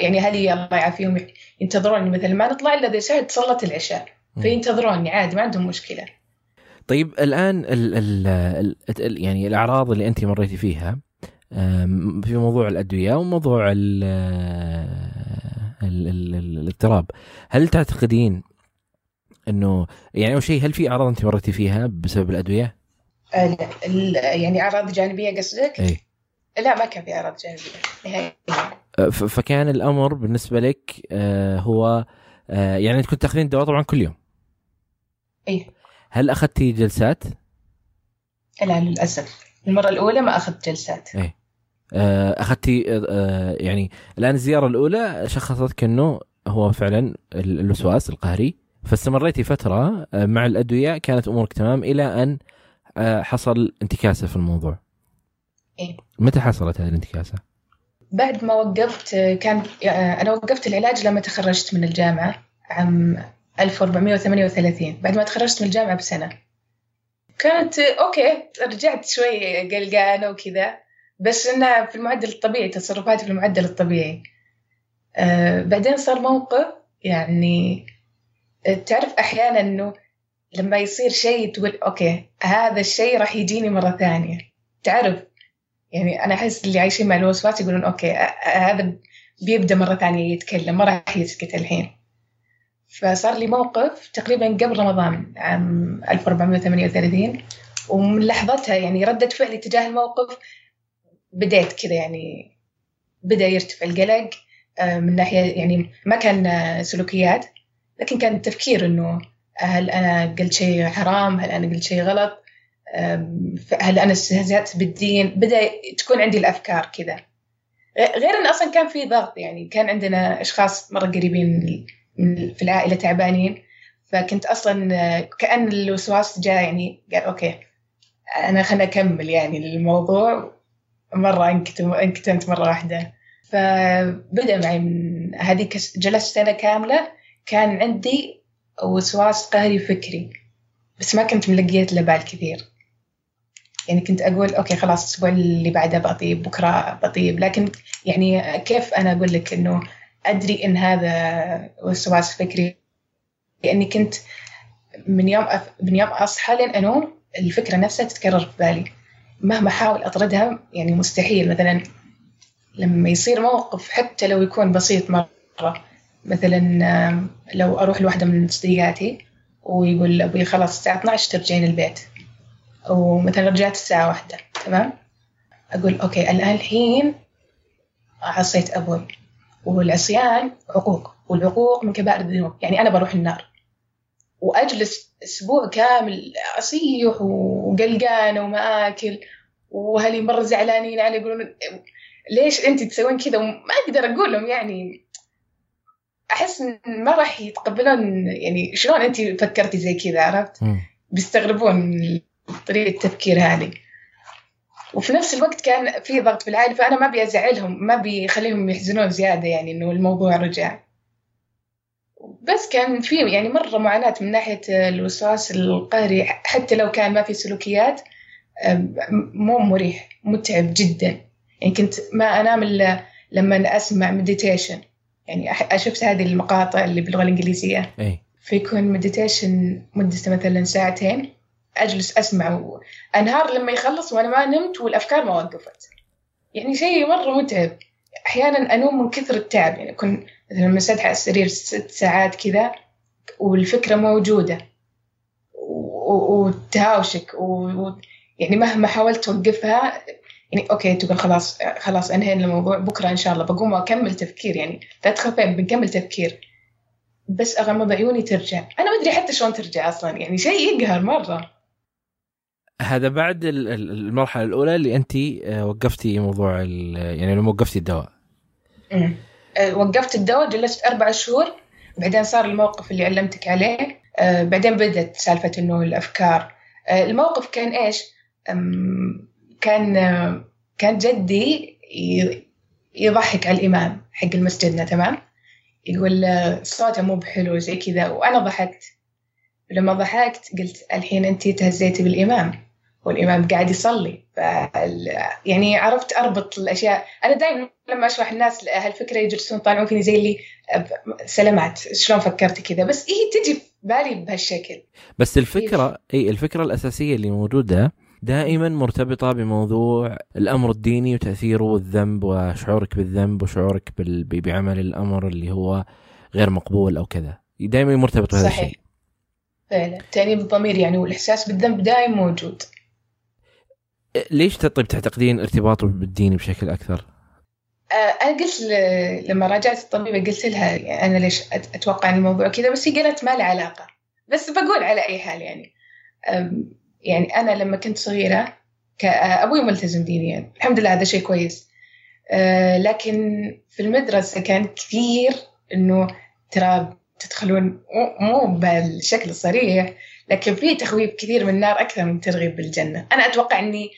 يعني هلي الله يعافيهم ينتظروني، مثل ما نطلع إلا إذا شاهد صلاة العشاء فينتظروني عادي، ما عندهم مشكلة. طيب الآن ال ال ال يعني الأعراض اللي أنت مريتي فيها في موضوع الأدوية وموضوع ال ال ال الاضطراب، هل تعتقدين أنه يعني أو شيء، هل في أعراض أنت مريتي فيها بسبب الأدوية؟ يعني أعراض جانبية قصدك؟ أي. لا ما كان في أعراض جانبية نهائيا. فكان الأمر بالنسبة لك هو يعني أنت كنت تاخذين دواء طبعا كل يوم؟ أي. هل أخذتي جلسات؟ لا للأسف المرة الأولى ما أخذت جلسات. أي. أخذتي يعني الآن الزيارة الأولى شخصتك أنه هو فعلا الوسواس القهري، فاستمريتي فترة مع الأدوية، كانت أمورك تمام إلى أن حصل انتكاسة في الموضوع. إيه. متى حصلت هذه الانتكاسة؟ بعد ما وقفت، كان أنا وقفت العلاج لما تخرجت من الجامعة عام ألف وأربعمائة وثمانية وثلاثين، بعد ما تخرجت من الجامعة بسنة. كانت أوكي، رجعت شوي قلقانة وكذا، بس أنا في المعدل الطبيعي، تصرفاتي في المعدل الطبيعي. أه بعدين صار موقف، يعني تعرف أحيانا أنه لما يصير شيء تقول أوكي هذا الشيء راح يجيني مرة ثانية، تعرف يعني أنا أحس اللي عايشين مع الوسواس يقولون أوكي هذا بيبدأ مرة ثانية يتكلم، ما راح يسكت الحين. فصار لي موقف تقريبا قبل رمضان عام ألف وأربعمائة وثمانية وثلاثين، ومن لحظتها يعني ردة فعلي تجاه الموقف بدأت كذا، يعني بدأ يرتفع القلق من ناحية، يعني ما كان سلوكيات، لكن كان التفكير إنه هل أنا قلت شيء حرام؟ هل أنا قلت شيء غلط؟ هل أنا استهزأت بالدين؟ بدأ تكون عندي الأفكار كذا، غير أن أصلا كان في ضغط، يعني كان عندنا أشخاص مرة قريبين في العائلة تعبانين، فكنت أصلا كأن الوسواس جاء يعني قال أوكي أنا خلنا أكمل يعني الموضوع، مرة انكتمت مرة واحدة. فبدأ معي من هذه، جلست سنة كاملة كان عندي وسواس قهري فكري، بس ما كنت ملقيت له بال كثير، يعني كنت أقول أوكي خلاص الأسبوع اللي بعده بطيب، بكرة بطيب، لكن يعني كيف أنا أقول لك أنه أدري إن هذا وسواس فكري؟ لأني كنت من يوم أف... من يوم أصحى لين أنوم الفكرة نفسها تتكرر في بالي، مهما حاول أطردها يعني مستحيل. مثلا لما يصير موقف حتى لو يكون بسيط مرة، مثلا لو أروح لوحدة من صديقاتي ويقول أبوي خلاص الساعة اثنا عشر ترجعين البيت، ومثلا رجعت الساعة واحدة، تمام، أقول أوكي الآن الحين عصيت أبوي، والعصيان عقوق، والعقوق من كبائر الذنوب، يعني أنا بروح النار. وأجلس أسبوع كامل أصيح وقلقان وما أكل، وهلي مرة زعلانين علي يقولون ليش أنت تسوين كذا، وما أقدر أقول لهم، يعني أحس ما راح يتقبلون، يعني شلون أنت فكرتي زي كذا، عرفت؟ بيستغربون طريقة التفكير هذه. وفي نفس الوقت كان في ضغط في العائلة، فأنا ما بيزعلهم، ما بيخليهم يحزنون زيادة، يعني إنه الموضوع رجع. بس كان في يعني مرة معاناة من ناحية الوسواس القهري، حتى لو كان ما في سلوكيات، مو مريح، متعب جدا. يعني كنت ما أنام إلا لما أسمع مديتيشن، يعني أشوفت هذه المقاطع اللي باللغة الإنجليزية، فيكون مديتيشن مدته مثلا ساعتين، أجلس أسمع وأنهار لما يخلص وأنا ما نمت والأفكار ما وقفت. يعني شيء مرة متعب. أحيانا أنوم من كثر التعب، يعني كنت مثلا أستدعى على السرير ست ساعات كذا والفكرة موجودة وتهاوشك و... و... يعني مهما حاولت توقفها، يعني أوكي تقول خلاص خلاص أنهينا الموضوع، بكرة إن شاء الله بقوم وأكمل تفكير، يعني لا تخافين بنكمل تفكير، بس أغمض عيوني ترجع. أنا ما أدري حتى شلون ترجع أصلا، يعني شيء يقهر مرة. هذا بعد المرحلة الأولى اللي أنت وقفتي موضوع، يعني لما وقفتي الدواء. أمم وقفت الدواء، جلست أربع شهور، بعدين صار الموقف اللي علمتك عليه، بعدين بدأت سالفة إنه الأفكار. الموقف كان إيش؟ كان كان جدي يضحك على الإمام حق مسجدنا، تمام، يقول صوته مو بحلو زي كذا، وأنا ضحكت. لما ضحكت قلت الحين أنت تهزيتي بالإمام والإمام قاعد يصلي. يعني عرفت أربط الأشياء. أنا دائما لما أشرح الناس هالفكرة يجلسون طالعون فيني زي اللي سلامات شلون فكرت كذا، بس إيه تجي في بالي بهالشكل. بس الفكرة إيه الفكرة الأساسية اللي موجودة دائما مرتبطة بموضوع الأمر الديني وتأثيره والذنب، وشعورك بالذنب وشعورك بال... بعمل الأمر اللي هو غير مقبول أو كذا، دائما مرتبط بهذا الشيء. فعلا تأنيب الضمير يعني والإحساس بالذنب دائم موجود. ليش طيب تعتقدين ارتباطه بالدين بشكل أكثر؟ أنا قلت ل... لما راجعت الطبيبة قلت لها يعني أنا ليش أتوقع الموضوع كذا، بس هي قالت ما له علاقة، بس بقول على أي حال يعني أم... يعني أنا لما كنت صغيرة أبوي ملتزم دينيا يعني. الحمد لله هذا شيء كويس. أه لكن في المدرسة كان كثير إنه ترى تدخلون مو بالشكل الصريح، لكن في تخويف كثير من النار أكثر من ترغيب بالجنة. أنا أتوقع إني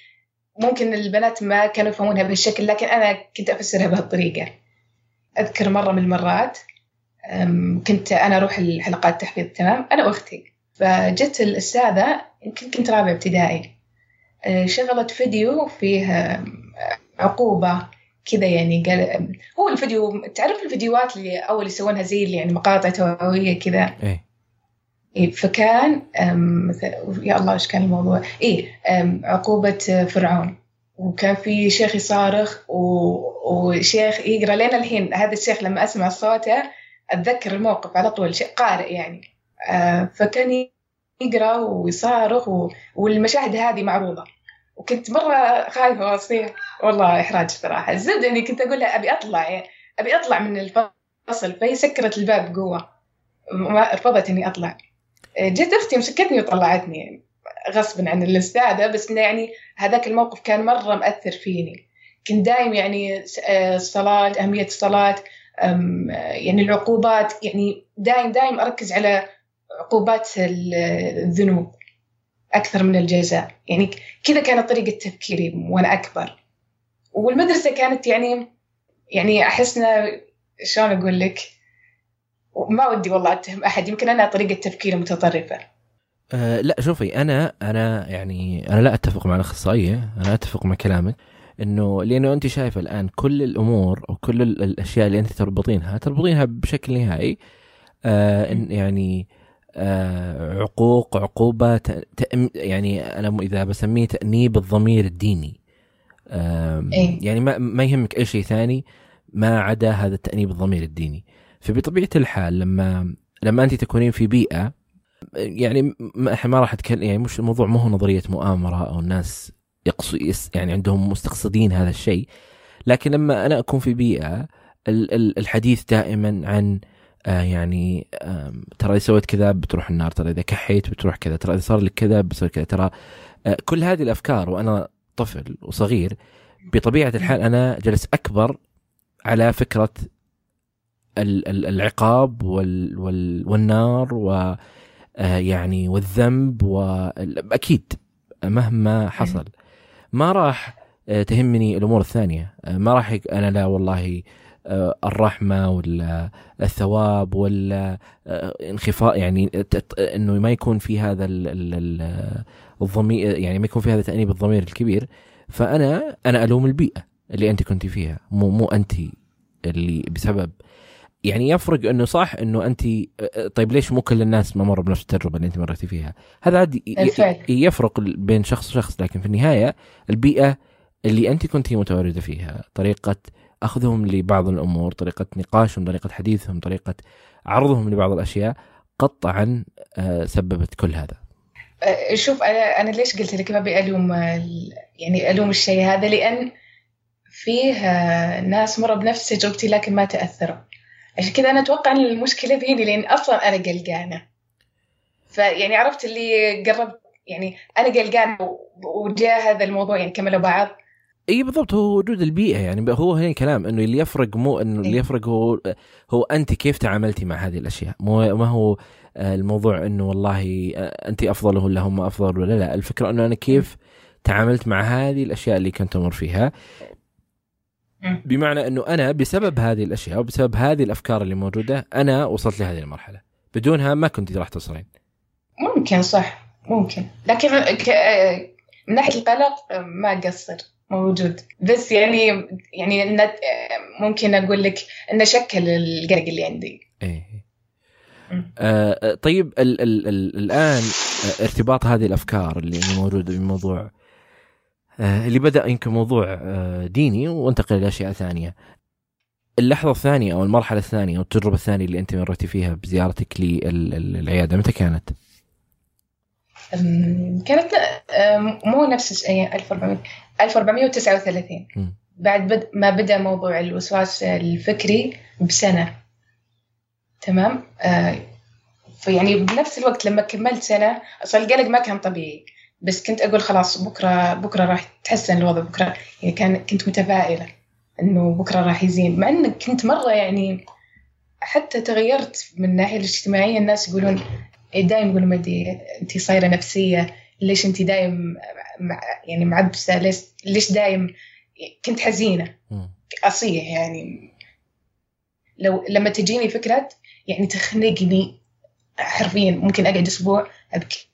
ممكن البنات ما كانوا يفهمونها بهالشكل، لكن أنا كنت أفسرها بهالطريقة. أذكر مرة من المرات كنت أنا أروح الحلقات التحفيظ، تمام، أنا وأختي، فجت الأستاذة يمكن كنت رابع ابتدائي، شغلت فيديو فيه عقوبة كذا، يعني قال هو الفيديو تعرف الفيديوهات اللي أول يسوونها زي اللي يعني مقاطع توعوية كذا إيه، فكان يا الله إيش كان الموضوع إيه عقوبة فرعون، وكان في شيخ يصارخ وشيخ يقرأ لنا الحين. هذا الشيخ لما أسمع صوته أتذكر الموقف على طول، شيء قارئ يعني، فكان يقرأ ويصارخ و... والمشاهد هذه معروضة، وكنت مرة خايفة واصيح والله إحراج صراحة. زبد أني كنت أقول لها أبي أطلع أبي أطلع من الفصل، فهي سكرت الباب قوة، ما رفضت أني أطلع. جت أختي مسكتني وطلعتني غصبا عن الأستاذة، بس إنه يعني هذاك الموقف كان مرة مؤثر فيني. كنت دائم يعني الصلاة، أهمية الصلاة، يعني العقوبات، يعني دائم دائم أركز على عقوبات الذنوب أكثر من الجزاء، يعني كذا كانت طريقة تفكيري وأنا أكبر. والمدرسة كانت يعني يعني أحسنا شلون أقول لك، ما ودي والله أتهم أحد، يمكن أنا طريقة تفكيري متطرفة. أه لا شوفي، أنا أنا يعني أنا لا أتفق مع الأخصائية، أنا أتفق مع كلامك، إنه لأنه أنت شايفة الآن كل الأمور وكل الأشياء اللي أنت تربطينها تربطينها بشكل نهائي، أه يعني عقوق، عقوبة، يعني أنا إذا بسميه تأنيب الضمير الديني، يعني ما ما يهمك أي شيء ثاني ما عدا هذا التأنيب الضمير الديني. فبطبيعة الحال لما لما أنت تكونين في بيئة، يعني ما راح أتكلم، يعني مش الموضوع مو هو نظرية مؤامرة أو الناس يقص يعني عندهم مستقصدين هذا الشيء، لكن لما أنا أكون في بيئة الحديث دائما عن آه يعني آه ترى إذا سويت كذا بتروح النار، ترى إذا كحيت بتروح كذا، ترى إذا صار لك كذا بتصير كذا، ترى آه كل هذه الأفكار وأنا طفل وصغير، بطبيعة الحال أنا جلس أكبر على فكرة العقاب وال وال والنار ويعني والذنب، وأكيد مهما حصل ما راح تهمني الأمور الثانية. ما راح أنا لا والله الرحمة ولا الثواب ولا انخفاض، يعني إنه ما يكون في هذا الضمير، يعني ما يكون في هذا تأنيب الضمير الكبير. فأنا أنا ألوم البيئة اللي أنت كنت فيها، مو مو أنت اللي بسبب، يعني يفرق إنه صح إنه أنت طيب ليش مو كل الناس ما مر بنفس التجربة اللي أنت مرتي فيها؟ هذا عادي يفرق بين شخص وشخص، لكن في النهاية البيئة اللي أنت كنت متواردة فيها، طريقة أخذهم لبعض الأمور، طريقة نقاشهم، طريقة حديثهم، طريقة عرضهم لبعض الأشياء، قطعا سببت كل هذا. شوف أنا أنا ليش قلت لك ما بألوم، يعني ألوم الشيء هذا، لأن فيه ناس مروا بنفس تجربتي لكن ما تأثروا، عشان كذا أنا أتوقع أن المشكلة بيني، لأن أصلا أنا قلقانة. فيعني عرفت اللي قرب، يعني أنا قلقانة وجاء هذا الموضوع يعني كملوا بعض. اي بالضبط، هو وجود البيئة، يعني هو هنا الكلام، انه اللي يفرق مو انه اللي يفرق هو هو انت كيف تعاملتي مع هذه الاشياء، مو ما هو الموضوع انه والله انت افضل ولا هم افضل ولا لا. الفكرة انه انا كيف تعاملت مع هذه الاشياء اللي كنت امر فيها، بمعنى انه انا بسبب هذه الاشياء وبسبب هذه الافكار اللي موجودة انا وصلت لهذه المرحلة، بدونها ما كنت راح توصلين. ممكن صح، ممكن، لكن من ناحية القلق ما قصر موجود، بس يعني يعني ممكن أقول لك إنه شكل القلق اللي عندي. إيه. آه طيب ال ال ال الآن ارتباط هذه الأفكار اللي موجودة بموضوع آه اللي بدأ يمكن موضوع آه ديني وانتقل إلى أشياء ثانية. اللحظة الثانية أو المرحلة الثانية أو التجربة الثانية اللي أنت مرتي فيها بزيارتك للعيادة متى كانت؟ كانت مو نفس الشيء ألف وأربعمائة وتسعة وثلاثين، بعد بد... ما بدأ موضوع الوسواس الفكري بسنة. تمام. آه... يعني بنفس الوقت لما كملت سنة أصلا القلق ما كان طبيعي، بس كنت أقول خلاص بكرة بكرة راح تحسن الوضع، بكرة يعني كان كنت متفائلة إنه بكرة راح يزين، مع إن كنت مرة يعني حتى تغيرت من الناحية الاجتماعية. الناس يقولون دايم يقولوا مدي أنتي صايرة نفسية، ليش أنتي دايم مع يعني معبسة، ليش ليش دايم كنت حزينة أصيح. يعني لو لما تجيني فكرة يعني تخنقني حرفيا، ممكن أقعد أسبوع أبكي،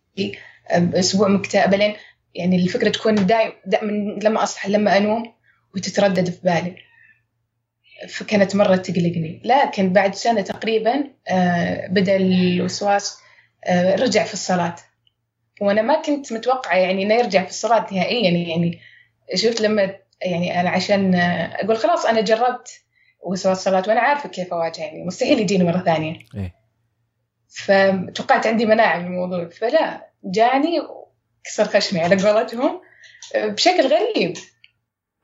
أسبوع مكتئبة، لين يعني الفكرة تكون دايم دائما لما أصحى لما أنوم وتتردد في بالي، فكانت مرة تقلقني. لكن بعد سنة تقريبا بدأ الوسواس رجع في الصلاة، وأنا ما كنت متوقعة يعني إنه يرجع في الصلاة نهائيا. يعني شفت لما يعني أنا عشان أقول خلاص أنا جربت وسويت الصلاة وأنا عارفة كيف أواجه، يعني مستحيل يجيني مرة ثانية. إيه. فتوقعت عندي مناعة من الموضوع، فلا جاني كسر خشمي على قولتهم بشكل غريب.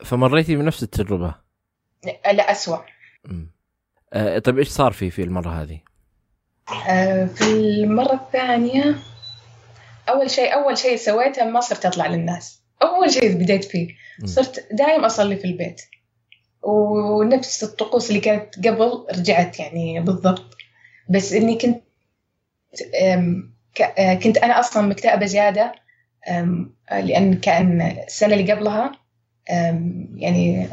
فمريتي بنفس التجربة؟ لا أسوأ. أه طيب إيش صار في في المرة هذه؟ أه في المرة الثانية أول شيء أول شيء سويته ما صرت أطلع للناس. أول شيء بديت فيه صرت دايم أصلي في البيت، ونفس الطقوس اللي كانت قبل رجعت يعني بالضبط، بس إني كنت كنت أنا أصلا مكتئبة زيادة، لأن كان السنة اللي قبلها يعني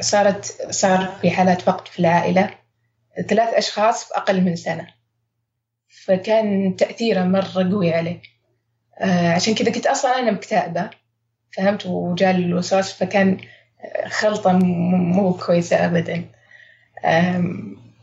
صارت صار في حالات فقد في العائلة ثلاث أشخاص في أقل من سنة، فكان تأثيره مرة قوي عليه. آه عشان كذا كنت أصلا أنا مكتئبة، فهمت، وجاء الوسواس فكان خلطة مو كويسة أبدا.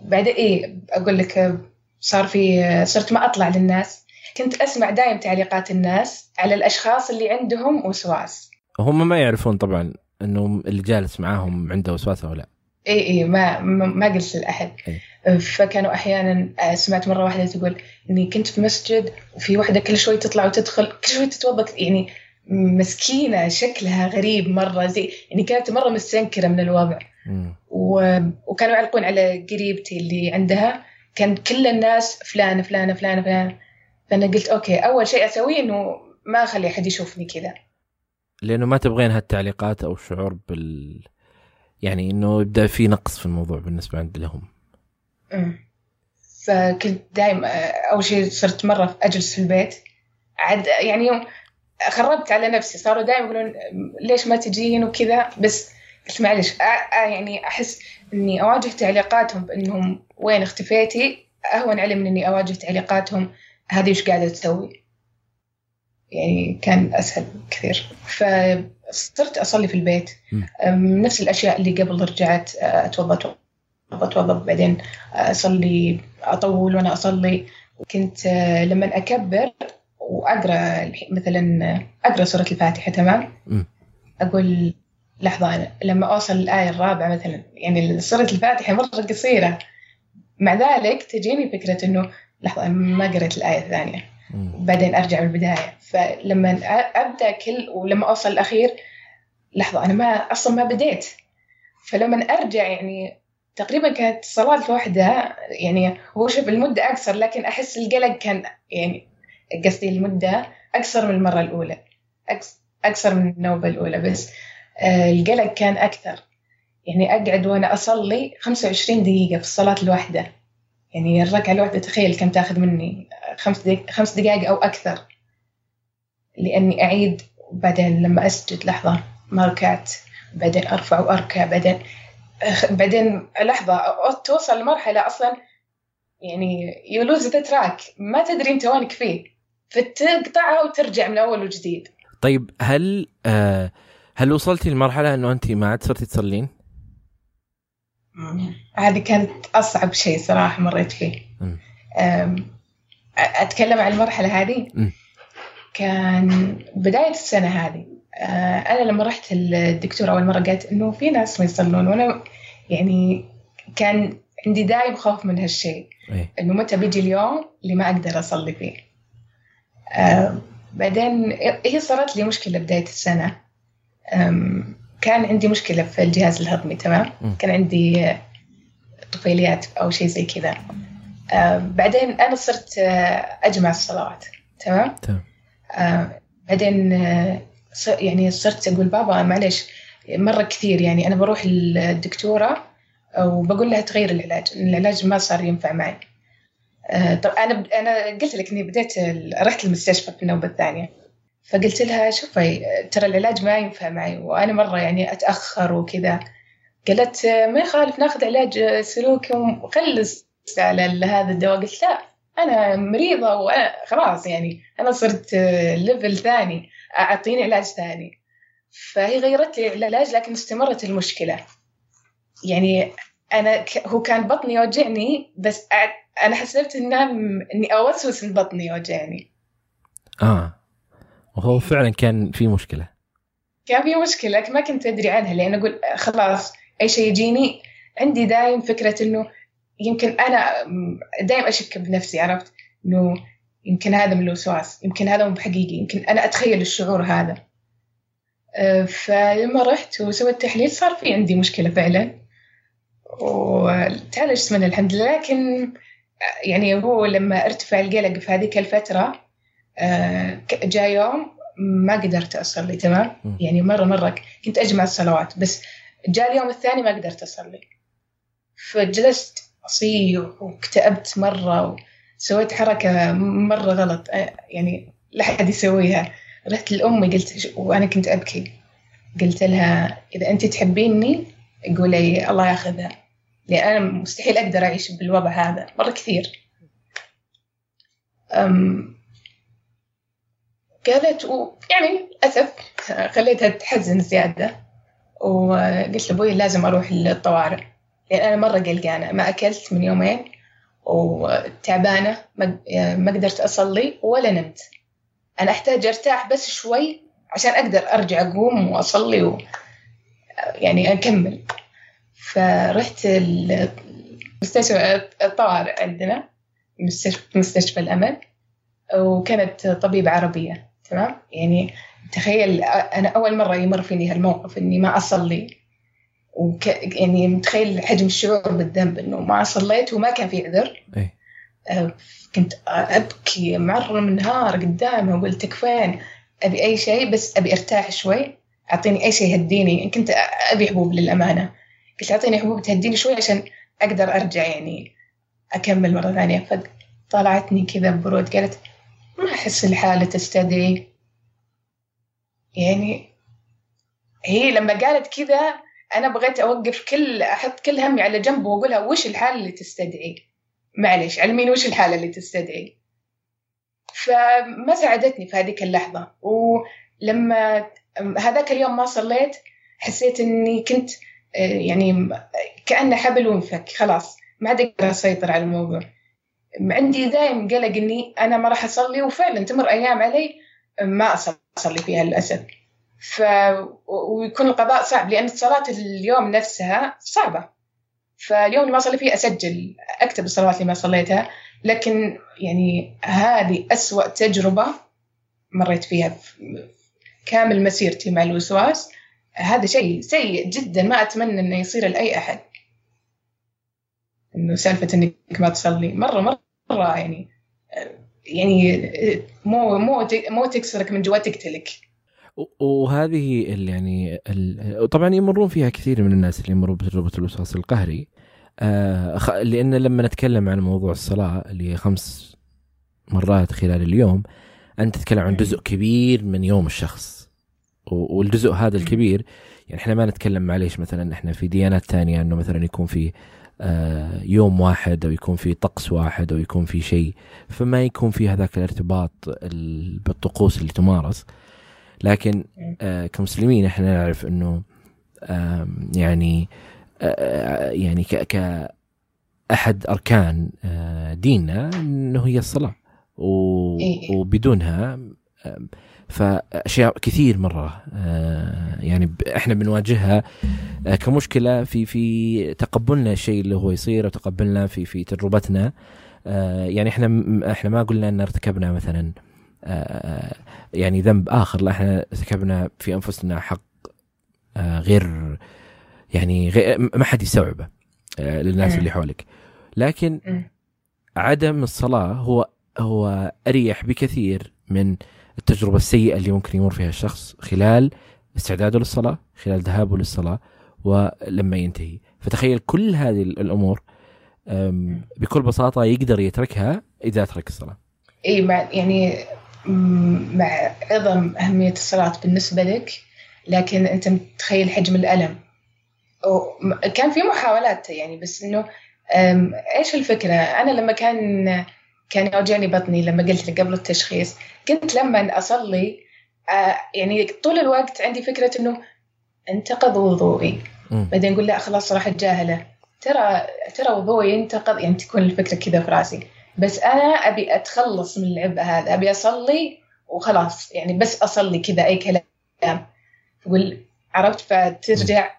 بعد إيه أقول لك صار في صرت ما أطلع للناس، كنت أسمع دائم تعليقات الناس على الأشخاص اللي عندهم وسواس. هم ما يعرفون طبعا أنه اللي جالس معاهم عنده وسواس أو لا. إيه إيه ما ما قلت لأحد. إيه. فكانوا أحيانا سمعت مرة واحدة تقول إني كنت في مسجد وفي واحدة كل شوي تطلع وتدخل، كل شوي تتوضأ، يعني مسكينة شكلها غريب مرة، زي يعني كانت مرة مستنكرة من الوضع. و... وكانوا يعلقون على قريبتي اللي عندها، كان كل الناس فلانة فلانة فلانة فلانة. فأنا قلت أوكي أول شيء أسويه إنه ما أخلي أحد يشوفني كذا، لأنه ما تبغين هالتعليقات أو الشعور بال يعني إنه يبدأ في نقص في الموضوع بالنسبة عند لهم. أمم فكنت دائما أول شيء صرت مرة أجلس في البيت عاد يعني يوم خربت على نفسي. صاروا دائما يقولون ليش ما تجين وكذا، بس قلت معلش يعني أحس إني أواجه تعليقاتهم بأنهم وين اختفيتي أهون علي من إني أواجه تعليقاتهم هذه وش قاعدة تسوي، يعني كان أسهل كثير. فصرت أصلي في البيت نفس الأشياء اللي قبل رجعت أتوضأ أتوضأ بعدين أصلي، أطول وأنا أصلي. كنت لما أكبر وأقرأ مثلا أقرأ سورة الفاتحة تمام، أقول لحظة أنا لما أوصل الآية الرابعة مثلا، يعني سورة الفاتحة مرة قصيرة، مع ذلك تجيني فكرة أنه لحظة ما قرأت الآية الثانية، بعدين أرجع بالبداية. فلما أبدأ كل ولما أوصل الأخير لحظة أنا ما أصلا ما بديت، فلما أرجع يعني تقريبا كانت صلاة واحدة، يعني هو شوف المدة أقصر لكن أحس القلق كان يعني قصدي المدة أقصر من المرة الأولى، أقصر من النوبة الأولى، بس القلق كان أكثر. يعني أقعد وأنا أصلي خمسة وعشرين دقيقة في الصلاة الواحدة، يعني الركعة الواحدة تخيل كم تاخذ مني، خمس دقائق, خمس دقائق أو أكثر، لأني أعيد وبعدين لما أسجد لحظة ما ركعت، بعدين أرفع وأركع، بعدين بعدين لحظة توصل لمرحلة أصلا يعني you lose the track، ما تدري أنت وينك فيه، فتقطعها وترجع من أول وجديد. طيب هل آه هل وصلتي لمرحلة أنه أنت ما عاد صرتي تصلين؟ هذه كانت أصعب شيء صراحة مريت فيه. أتكلم عن المرحلة هذه م. كان بداية السنة هذه. أنا لما رحت الدكتور أول مرة قالت إنه في ناس ما يصلون، وأنا يعني كان عندي دايم خوف من هالشيء إنه متى بيجي اليوم اللي ما أقدر أصلي فيه. بعدين هي صارت لي مشكلة بداية السنة، كان عندي مشكلة في الجهاز الهضمي تمام، كان عندي طفيليات أو شيء زي كذا. بعدين أنا صرت أجمع الصلوات تمام، بعدين يعني صرت أقول بابا معلش مرة كثير، يعني أنا بروح الدكتورة وبقول لها تغير العلاج، العلاج ما صار ينفع معي. طب أنا أنا قلت لك إني بديت رحت المستشفى في النوبة الثانية، فقلت لها شوفي ترى العلاج ما ينفع معي وأنا مرة يعني أتأخر وكذا. قالت ما يخالف ناخذ علاج سلوكي وخلص على هذا الدواء. قلت لا أنا مريضة وأنا خلاص يعني أنا صرت ليفل ثاني، أعطيني علاج ثاني. فهي غيرت لي العلاج لكن استمرت المشكلة، يعني أنا هو كان بطني يوجعني بس أنا حسبت إنها إني أوسوس إن بطني يوجعني. آه وهو فعلا كان في مشكلة، كان في مشكلة ما كنت أدري عنها، لأن أقول خلاص أي شيء يجيني عندي دايم فكرة إنه يمكن أنا دايم أشك بنفسي، عرفت إنه يمكن هذا من الوسواس، يمكن هذا مو بحقيقي، يمكن أنا أتخيل الشعور هذا. فلما رحت وسويت تحليل صار في عندي مشكلة فعلا وتعالجت منها الحمد لله. لكن يعني هو لما ارتفع القلق في هذه الفترة جاء يوم ما قدرت أصلي تمام، يعني مرة مرة كنت أجمع الصلوات بس جاء اليوم الثاني ما قدرت أصلي، فجلست أصيح واكتئبت مرة وسويت حركة مرة غلط يعني لا أحد يسويها. رحت لأمي قلت وأنا كنت أبكي، قلت لها إذا أنت تحبيني قولي الله ياخذها، لأن أنا مستحيل أقدر أعيش بالوضع هذا مرة كثير. أم قالت ويعني أسف خليتها تحزن زيادة، وقلت لأبوي لازم أروح للطوارئ لأن أنا مرة قلقانة، ما أكلت من يومين وتعبانة ما قدرت أصلي ولا نمت، أنا أحتاج أرتاح بس شوي عشان أقدر أرجع أقوم وأصلي و... يعني أكمل. فرحت المستشفى الطوارئ عندنا مستشفى الأمل، وكانت طبيبة عربية تمام، يعني تخيل أنا أول مرة يمر فيني هالموقف إني ما أصلي، وك يعني متخيل حجم الشعور بالذنب إنه ما صليت وما كان في عذر. أه كنت أبكي معرّة من نهار قدامها وقلت كفاين أبي أي شيء بس أبي أرتاح شوي، أعطيني أي شيء هديني، كنت أبي حبوب للأمانة، قلت أعطيني حبوب تهديني شوي عشان أقدر أرجع يعني أكمل مرة ثانية. فطلعتني كذا برود قالت ما أحس الحالة تستدعي يعني هي لما قالت كذا أنا بغيت أوقف كل أحط كل همي على جنب وأقولها وش الحالة اللي تستدعي، معلش علمين وش الحالة اللي تستدعي. فما ساعدتني في هذيك اللحظة. ولما هذاك اليوم ما صليت حسيت أني كنت يعني كأنه حبل وانفك، خلاص ما عاد أقدر أسيطر على الموضوع. عندي دائم قلق أني أنا ما راح أصلي، وفعلا تمر أيام علي ما أصلي فيها للأسف. ف ويكون القضاء صعب لأن الصلاة اليوم نفسها صعبة. فاليوم اللي ما صلي فيه أسجل أكتب الصلوات اللي ما صليتها، لكن يعني هذه أسوأ تجربة مريت فيها في كامل مسيرتي مع الوسواس. هذا شيء سيء جدا، ما أتمنى أنه يصير لأي أحد، إنه سالفة إنك ما تصلي مرة مرة يعني يعني مو مو مو تكسرك من جوا تقتلك. وهذه يعني طبعا يمرون فيها كثير من الناس اللي يمرون بتجربة الوسواس القهري، لأن لما نتكلم عن موضوع الصلاة اللي خمس مرات خلال اليوم أنت تتكلم عن جزء كبير من يوم الشخص، والجزء هذا الكبير يعني إحنا ما نتكلم عليش مثلا إحنا في ديانات تانية أنه مثلا يكون في يوم واحد أو يكون في طقس واحد أو يكون في شيء، فما يكون في هذاك الارتباط بالطقوس اللي تمارس. لكن آه كمسلمين احنا نعرف انه آه يعني آه يعني كأحد اركان آه ديننا انه هي الصلاة، وبدونها آه فاشياء كثير مره آه يعني احنا بنواجهها آه كمشكله في في تقبلنا الشيء اللي هو يصير وتقبلنا في في تجربتنا. آه يعني احنا احنا ما قلنا ان ارتكبنا مثلا آه يعني ذنب آخر، لا احنا ارتكبنا في أنفسنا حق آه غير يعني غير ما حد يستوعبه آه للناس اللي حولك. لكن عدم الصلاة هو هو أريح بكثير من التجربة السيئة اللي ممكن يمر فيها الشخص خلال استعداده للصلاة، خلال ذهابه للصلاة، ولما ينتهي. فتخيل كل هذه الأمور بكل بساطة يقدر يتركها إذا ترك الصلاة. إيه يعني مع عظم أهمية الصلاة بالنسبة لك، لكن أنت متخيل حجم الألم. وكان في محاولات يعني بس إنه إيش الفكرة، أنا لما كان كان يوجعني بطني لما قلت لك قبل التشخيص، كنت لما أصلي يعني طول الوقت عندي فكرة إنه انتقض وضوئي، بعدين أقول لا خلاص راح أتجاهله، ترى ترى وضوئي انتقض، يعني تكون الفكرة كذا في رأسي. بس أنا أبي أتخلص من العبء هذا، أبي أصلي وخلاص يعني بس أصلي كذا أي كلام. عرفت؟ فترجع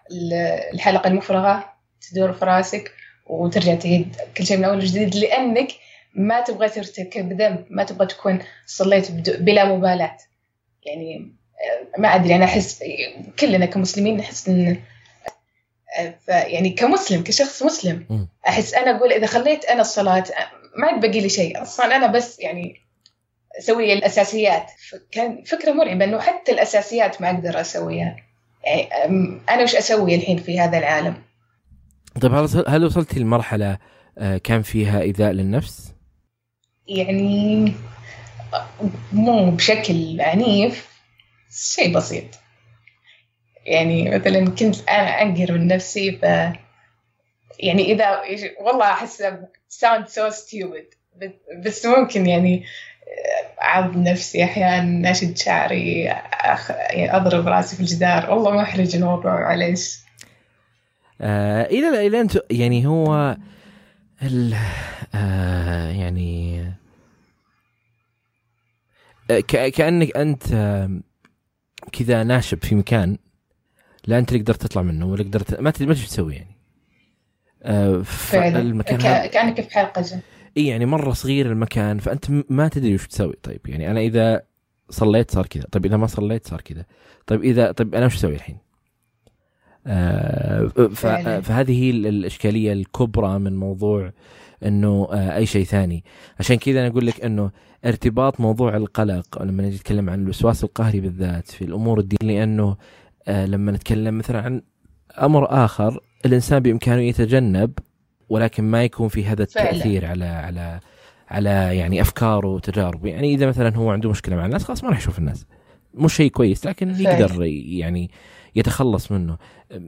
الحلقة المفرغة تدور في راسك وترجع تعيد كل شيء من أول وجديد، لأنك ما تبغى ترتكب ذنب، ما تبغى تكون صليت بلا مبالاة. يعني ما أدري، أنا أحس كلنا كمسلمين نحس إن يعني كمسلم كشخص مسلم أحس أنا أقول إذا خليت أنا الصلاة ما يبقي لي شيء أصلاً، أنا بس يعني أسوي الأساسيات. كان فكرة مرعبة إنه حتى الأساسيات ما أقدر أسويها، يعني أنا وش أسوي الحين في هذا العالم؟ طب هل وصلت للمرحلة كان فيها إيذاء للنفس؟ يعني مو بشكل عنيف، شيء بسيط. يعني مثلاً كنت أنا أنقهر من نفسي، ف يعني إذا والله أحس sound so stupid، بس ممكن يعني أعض نفسي أحيانًا، أشد شعري، أخ... يعني أضرب رأسي في الجدار، والله ما أحرج الموضوع عليش. آه إلى إلى أنت يعني هو ال آه يعني ك كأنك أنت كذا ناشب في مكان لا أنت قدرت تطلع منه ولا قدرت ما تدري ما تسوي يعني. فالمكان كأنك في حلقة جن، إيه يعني مرة صغير المكان، فأنت ما تدري وش تسوي. طيب يعني أنا إذا صليت صار كذا، طيب إذا ما صليت صار كذا، طيب إذا طيب أنا وش أسوي الحين؟ آه ف... فهذه الإشكالية الكبرى من موضوع إنه آه أي شيء ثاني. عشان كذا أنا أقول لك إنه ارتباط موضوع القلق لما نجي نتكلم عن الوسواس القهري بالذات في الأمور الدينية، لأنه آه لما نتكلم مثلا عن أمر آخر الإنسان بإمكانه يتجنب، ولكن ما يكون في هذا التأثير على على على يعني أفكاره وتجاربه. يعني إذا مثلا هو عنده مشكلة مع الناس خلاص ما راح يشوف الناس، مو شيء كويس، لكن يقدر يعني يتخلص منه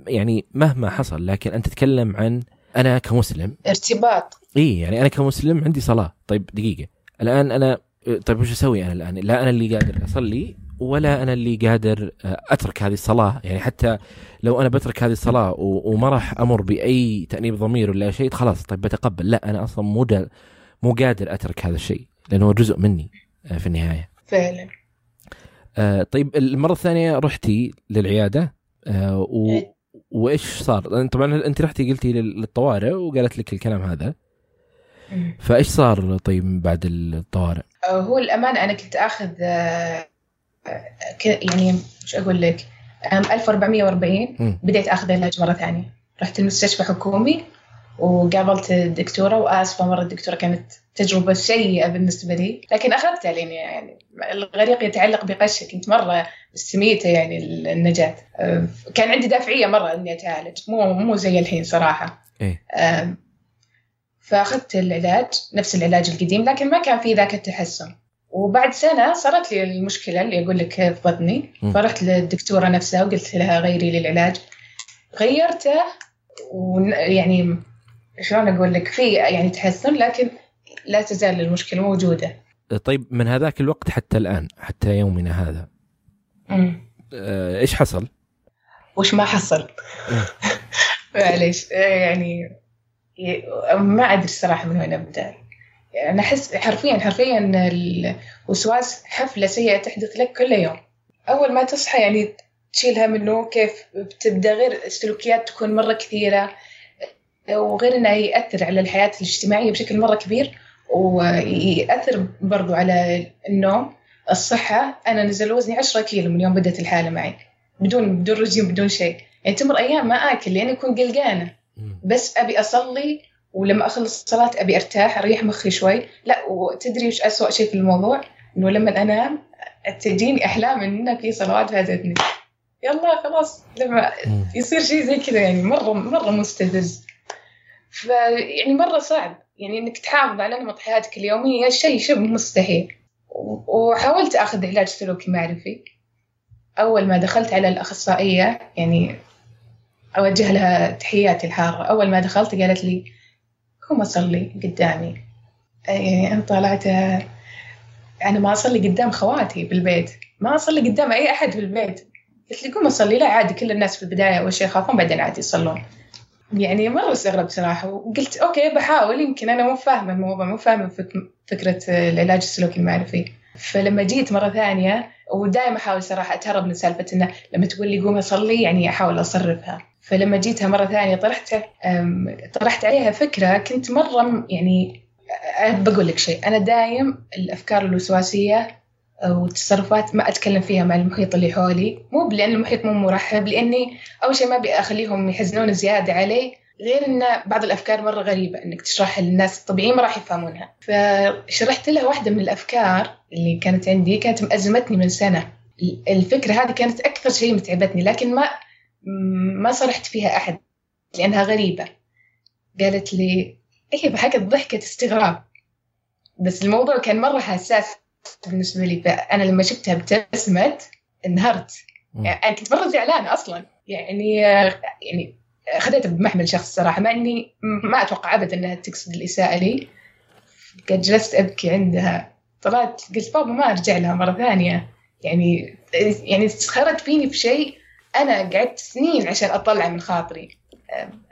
يعني مهما حصل. لكن أنت تتكلم عن أنا كمسلم ارتباط، إيه يعني أنا كمسلم عندي صلاة، طيب دقيقة الآن أنا طيب وش أسوي أنا الآن؟ لا أنا اللي قادر أصلي ولا أنا اللي قادر أترك هذه الصلاة، يعني حتى لو أنا بترك هذه الصلاة وما راح أمر بأي تأنيب ضمير ولا شيء خلاص طيب بتقبل، لا أنا أصلا مو مو قادر أترك هذا الشيء لأنه جزء مني في النهاية. فعلا. آه طيب المرة الثانية رحتي للعيادة آه و... وإيش صار؟ طبعا أنت رحتي قلتي للطوارئ وقالت لك الكلام هذا، فإيش صار طيب بعد الطوارئ؟ آه هو الأمان أنا كنت أخذ آه يعني مش أقول لك ألف وأربعمية وأربعين بديت أخذ علاج مرة ثانية، رحت المستشفى حكومي وقابلت الدكتورة، وآسفة مرة الدكتورة كانت تجربة سيئة بالنسبة لي لكن أخذتها لأني يعني الغريق يتعلق بقشة، كنت مرة استميتها يعني النجاة، كان عندي دافعية مرة إني أتعالج مو مو زي الحين صراحة إيه؟ فأخذت العلاج نفس العلاج القديم لكن ما كان في ذاك التحسن، وبعد سنة صارت لي المشكلة اللي أقول لك في بطني، فرحت للدكتورة نفسها وقلت لها غيري لي العلاج، غيرته ويعني شلون أقول لك في يعني تحسن لكن لا تزال المشكلة موجودة. طيب من هذاك الوقت حتى الآن حتى يومنا هذا آه، إيش حصل؟ وش ما حصل؟ معليش يعني ما أدري صراحة من وين أبدأ، أنا أحس حرفيا حرفيا الوسواس حفلة سيئة تحدث لك كل يوم، أول ما تصحى يعني تشيلها منه كيف بتبدأ غير سلوكيات تكون مرة كثيرة، وغير أنه يأثر على الحياة الاجتماعية بشكل مرة كبير، ويأثر برضو على النوم الصحة. أنا نزل وزني عشرة كيلو من يوم بدأت الحالة معي بدون بدون رجيم بدون شيء، يعني تمر أيام ما أكل لأني يعني أكون قلقانة، بس أبي أصلي ولما أخلص الصلاة أبي أرتاح أريح مخي شوي. لا وتدري وش أسوأ شيء في الموضوع؟ إنه لما أنام تجيني أحلام إن في صلوات فاتتني، يلا خلاص لما يصير شيء زي كذا يعني مرة مرة مستفز. فيعني مرة صعب يعني إنك تحافظ على نمط حياتك اليومية شيء شبه مستحيل. وحاولت أخذ علاج سلوكي معرفي، أول ما دخلت على الأخصائية يعني أوجه لها تحياتي الحارة، أول ما دخلت قالت لي قوم أصلي قدامي، يعني أنا طلعت أنا ما أصلي قدام خواتي بالبيت، ما أصلي قدام أي أحد بالبيت، قلت لي قوم أصلي، لا عادي كل الناس في البداية أول شيء يخافون بعدين عادي يصلون. يعني مرة استغربت صراحة وقلت أوكي بحاول، يمكن أنا مو فاهمة الموضوع مو فاهمة فكرة العلاج السلوكي المعرفي. فلما جيت مرة ثانية ودائما أحاول صراحة أتهرب من سالفة إنه لما تقول لي قوم أصلي يعني أحاول أصرفها، فلما جيتها مرة ثانية طرحت طرحت عليها فكرة كنت مرة يعني بقول لك شيء، أنا دايم الأفكار الوسواسية والتصرفات ما أتكلم فيها مع المحيط اللي حولي، مو لأن المحيط مو مرحب، لأني أول شيء ما أبي أخليهم يحزنون زيادة علي، غير أن بعض الأفكار مرة غريبة إنك تشرح للناس الطبيعي ما راح يفهمونها. فشرحت لها واحدة من الأفكار اللي كانت عندي، كانت مأزمتني من سنة الفكرة هذه، كانت أكثر شيء متعبتني لكن ما ما صرحت فيها أحد لأنها غريبة. قالت لي إيه بحكت ضحكة استغراب، بس الموضوع كان مرة حساس بالنسبة لي، فأنا لما شفتها ابتسمت انهرت، يعني أنا كنت مرة زعلانة أصلا، يعني يعني أخذتها بمحمل شخص صراحة، ما إني ما أتوقع أبدا أنها تقصد الإساءة لي. قد جلست أبكي عندها، طلعت قلت بابا ما أرجع لها مرة ثانية، يعني يعني استخرت فيني بشيء أنا قعدت سنين عشان أطلع من خاطري،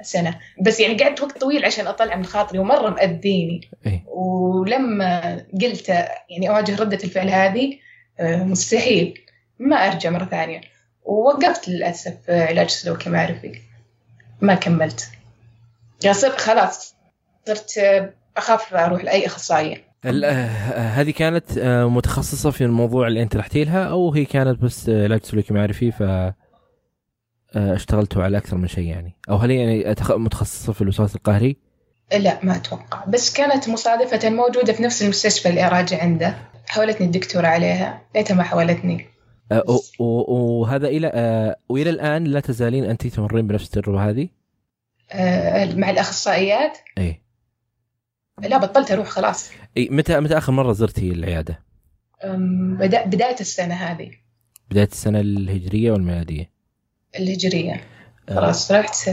سنة بس يعني قعدت وقت طويل عشان أطلع من خاطري ومرة مأذيني. ولما قلت يعني أواجه ردة الفعل هذه مستحيل ما أرجع مرة ثانية، ووقفت للأسف علاج سلوكي معرفي ما كملت، صرت خلاص صرت أخاف أروح لأي أخصائية. هذه كانت متخصصة في الموضوع اللي أنت رحتي لها أو هي كانت بس علاج سلوكي معرفي ف اشتغلتوا على أكثر من شيء يعني، أو هل يعني متخصصة في الوسواس القهري؟ لا ما أتوقع، بس كانت مصادفة موجودة في نفس المستشفى اللي أراجع عنده، حاولتني الدكتورة عليها ليتها ما حاولتني. وهذا إلى وإلى الآن لا تزالين أنت تمرين بنفس التجربة هذه؟ مع الأخصائيات؟ إيه لا بطلت أروح خلاص. متى متى آخر مرة زرتي العيادة؟ بداية السنة هذه. بداية السنة الهجرية والميلادية؟ الهجرية. خلاص آه. رحت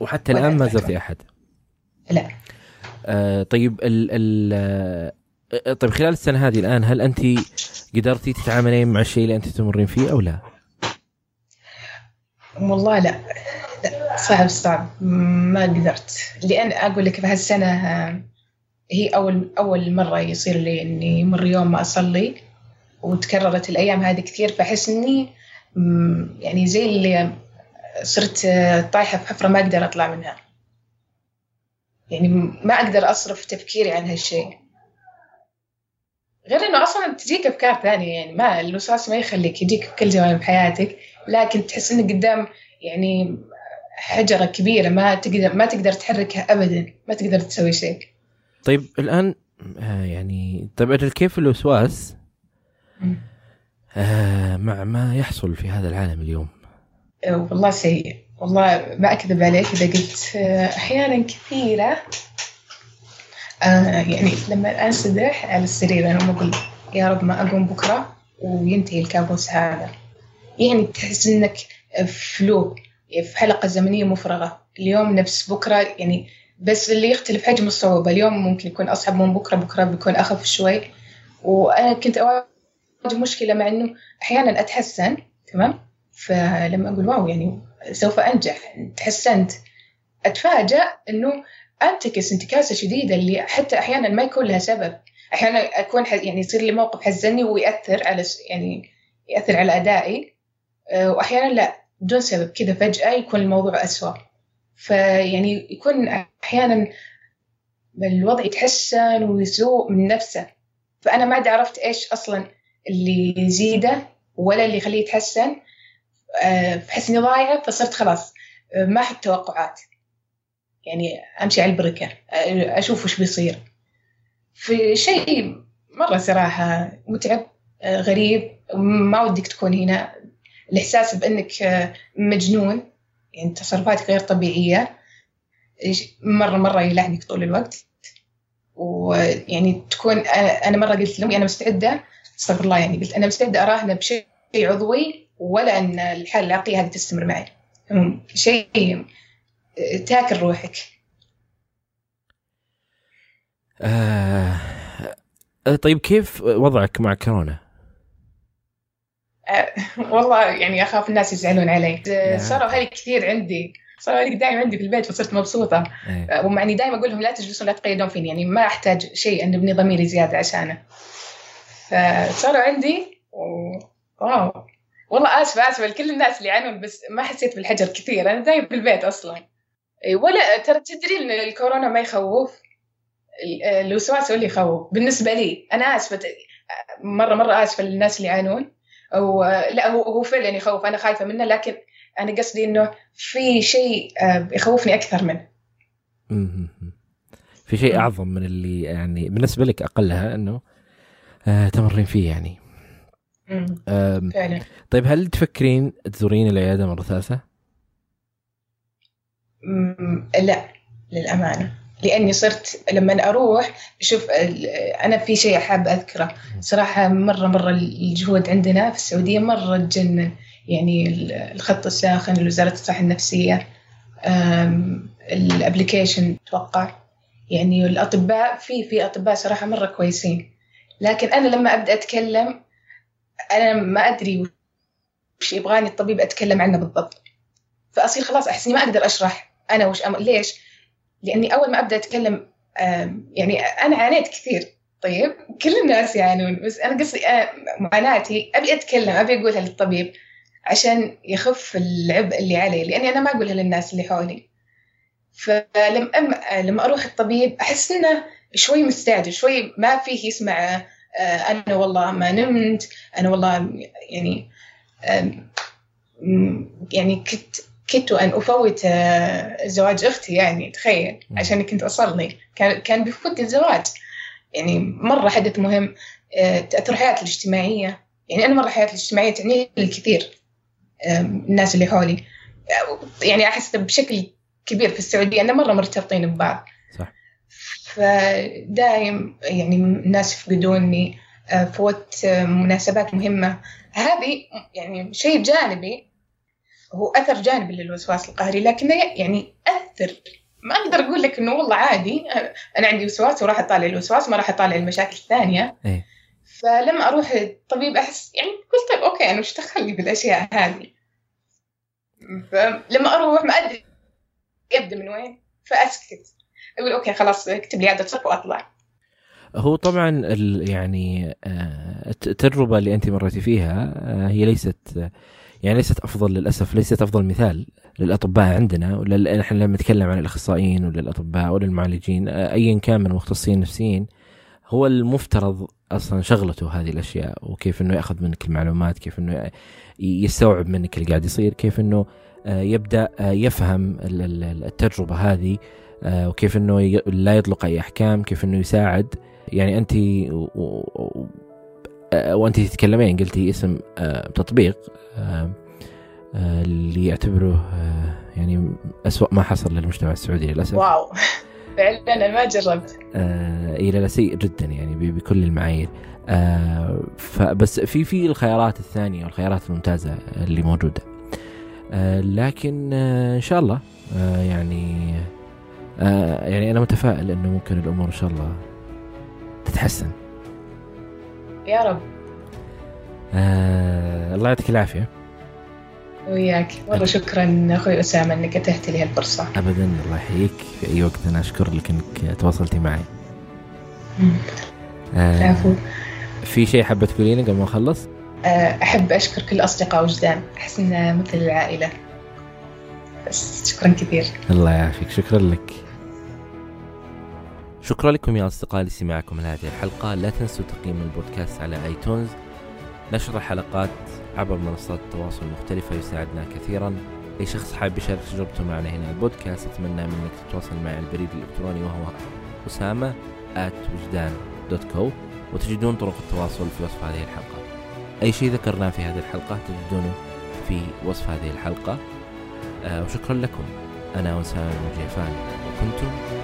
وحتى الآن ما زرتي أحد؟ لا. آه طيب ال ال طيب خلال السنة هذه الآن هل أنت قدرتي تتعاملين مع الشيء اللي أنت تمرين فيه أو لا؟ والله لا, لا. صعب صعب ما قدرت, لأن أقول لك بهالسنة هي أول أول مرة يصير لي إني مر يوم ما أصلي, وتكررت الأيام هذه كثير, فحس إني يعني زي اللي صرت طايحة في حفرة ما أقدر أطلع منها, يعني ما أقدر أصرف تفكيري عن هالشيء, غير إنه أصلاً تجيك أفكار ثانية, يعني ما الوسواس ما يخليك, يجيك في كل جوانب حياتك, لكن تحس إنك قدام يعني حجرة كبيرة ما تقدر ما تقدر تحركها أبداً, ما تقدر تسوي شيء. طيب الآن يعني طبعاً كيف الوسواس آه مع ما يحصل في هذا العالم اليوم؟ والله سيء, والله ما أكذب عليك, إذا قلت أحياناً كثيرة آه يعني لما أنسدح على السرير أنا أقول يا رب ما أقوم بكرة وينتهي الكابوس هذا, يعني تحس إنك في لوب, في حلقة زمنية مفرغة, اليوم نفس بكرة, يعني بس اللي يختلف حجم الصعوبة, اليوم ممكن يكون أصعب من بكرة, بكرة بيكون أخف شوي. وأنا كنت أواجه مشكلة مع إنه أحياناً أتحسن تمام, فلما أقول واو يعني سوف أنجح تحسنت, أتفاجأ إنه أنتكس انتكاسة شديدة اللي حتى أحياناً ما يكون لها سبب, أحياناً أكون يعني يصير لي موقف حزني ويأثر على يعني يأثر على أدائي, وأحياناً لا بدون سبب كذا فجأة يكون الموضوع أسوأ, فيعني يكون أحياناً الوضع يتحسن ويسوء من نفسه, فأنا ما عرفت إيش أصلاً اللي يزيده ولا اللي يخليه يتحسن, بحس إني ضايعة, فصرت خلاص ما أحب توقعات, يعني أمشي على البركة أشوف وش بيصير. في شيء مرة صراحة متعب غريب, ما ودك تكون هنا, الإحساس بأنك مجنون, يعني تصرفاتك غير طبيعية, مرة مرة يلعنك طول الوقت, ويعني تكون أنا مرة قلت لهم أنا مستعدة, استغفر الله, يعني قلت أنا مستعدة أراهن بشيء عضوي ولا أن الحالة العقلية هذه تستمر معي, شيء تاكل روحك. آه طيب كيف وضعك مع كورونا؟ آه والله يعني أخاف الناس يزعلون علي, صاروا هذي كثير عندي, صاروا هذي دائما عندي في البيت, فصرت مبسوطة, آه. ومعني دائما أقول لهم لا تجلسون لا تقيدون فيني, يعني ما أحتاج شيء أن ابني ضميري زيادة عشانه, فصاروا عندي واو. والله آسفة آسفة لكل الناس اللي يعانون, بس ما حسيت بالحجر كثير, أنا دايم بالبيت أصلاً, ولا ترى تدري إن الكورونا ما يخوف, الوسواس هو اللي يخوف بالنسبة لي, أنا آسفة مرة مرة آسفة للناس اللي يعانون, أو لا هو هو فعلاً يخوف, أنا خايفة منه, لكن أنا قصدي إنه في شيء يخوفني أكثر منه, في شيء أعظم من اللي يعني بالنسبة لك أقلها إنه تمرين فيه يعني. طيب هل تفكرين تزورين العيادة مرة ثالثة؟ لا للأمانة, لأني صرت لما أروح شوف أنا في شيء حاب أذكره صراحة, مرة مرة الجهود عندنا في السعودية مرة تجنن, يعني الخط الساخن, وزارة الصحة النفسية, الابليكيشن توقع, يعني الأطباء في في أطباء صراحة مرة كويسين, لكن أنا لما أبدأ أتكلم أنا ما أدري وش يبغاني الطبيب أتكلم عنه بالضبط, فأصير خلاص أحس إني ما أقدر أشرح أنا وش أم... ليش؟ لأني أول ما أبدأ أتكلم آم... يعني أنا عانيت كثير, طيب كل الناس يعانون, بس أنا قصدي معاناتي أبي أتكلم, أبي أقولها للطبيب عشان يخف العبء اللي علي, لأني أنا ما أقولها للناس اللي حولي, فلما أم... لما أروح الطبيب أحس إنه شوي مستعجل, شوي ما فيه يسمع, أنا والله ما نمت, أنا والله يعني يعني كنت كنت أن أفوت زواج أختي, يعني تخيل عشان كنت أصلي كان كان بفوت الزواج, يعني مرة حدث مهم, تأثر حياتي الاجتماعية, يعني أنا مرة حياتي الاجتماعية تعني الكثير, الناس اللي حولي يعني أحس بشكل كبير في السعودية أنا مرة مرتبطين ببعض, فدايم يعني الناس يفقدوني, فوت مناسبات مهمة. هذه يعني شيء جانبي، هو أثر جانبي للوسواس القهري، لكنه يعني أثر، ما أقدر أقول لك إنه والله عادي أنا عندي وسواس وراح أطالع الوسواس ما راح أطالع المشاكل الثانية. إيه. فلما أروح الطبيب أحس يعني قلت طيب أوكي أنا مش تخلي بالأشياء هذه، فلما أروح ما أدري أبدأ من وين فأسكت، أقول أوكي خلاص اكتب لي عادة صف وأطلع. هو طبعا يعني التجربة اللي أنت مريتي فيها هي ليست يعني ليست أفضل، للأسف ليست أفضل مثال للأطباء عندنا، ولا نحن لما نتكلم عن الأخصائيين ولا الأطباء ولا المعالجين أيا كان من مختصين نفسيين، هو المفترض أصلا شغلته هذه الأشياء، وكيف أنه يأخذ منك المعلومات، كيف أنه يستوعب منك اللي قاعد يصير، كيف أنه يبدأ يفهم التجربة هذه، وكيف أنه لا يطلق أي أحكام، كيف أنه يساعد. يعني أنت وأنت تتكلمين قلتي اسم تطبيق اللي يعتبره يعني أسوأ ما حصل للمجتمع السعودي للأسف. واو فعلا أنا ما جربت. إلى لا سيء جدا يعني بكل المعايير. فبس في في الخيارات الثانية والخيارات الممتازة اللي موجودة، لكن إن شاء الله يعني يعني أنا متفائل إنه ممكن الأمور إن شاء الله تتحسن يا رب. آه، الله يعطيك العافية. وياك والله شكرا أخوي أسامة أنك أتيت لي هالفرصة. أبدا الله يحييك، في أي وقت أنا أشكر لك أنك تواصلتي معي. آه، في شيء حابة تقولينه قبل ما أخلص؟ آه، أحب أشكر كل أصدقاء وجدان، أحس إنه مثل العائلة، بس شكرا كثير. الله يعافيك، شكرا لك. شكرا لكم يا أصدقائي لسماعكم لهذه الحلقة. لا تنسوا تقييم البودكاست على آيتونز، نشر الحلقات عبر منصات التواصل المختلفة يساعدنا كثيرا. أي شخص حاب يشارك تجربته معنا هنا البودكاست أتمنى منك تتواصل معي على البريد الإلكتروني وهو أسامة آت وجدان دوت كو، وتجدون طرق التواصل في وصف هذه الحلقة. أي شيء ذكرناه في هذه الحلقة تجدونه في وصف هذه الحلقة. آه وشكرا لكم. أنا أسامة بن نجيفان وكنتم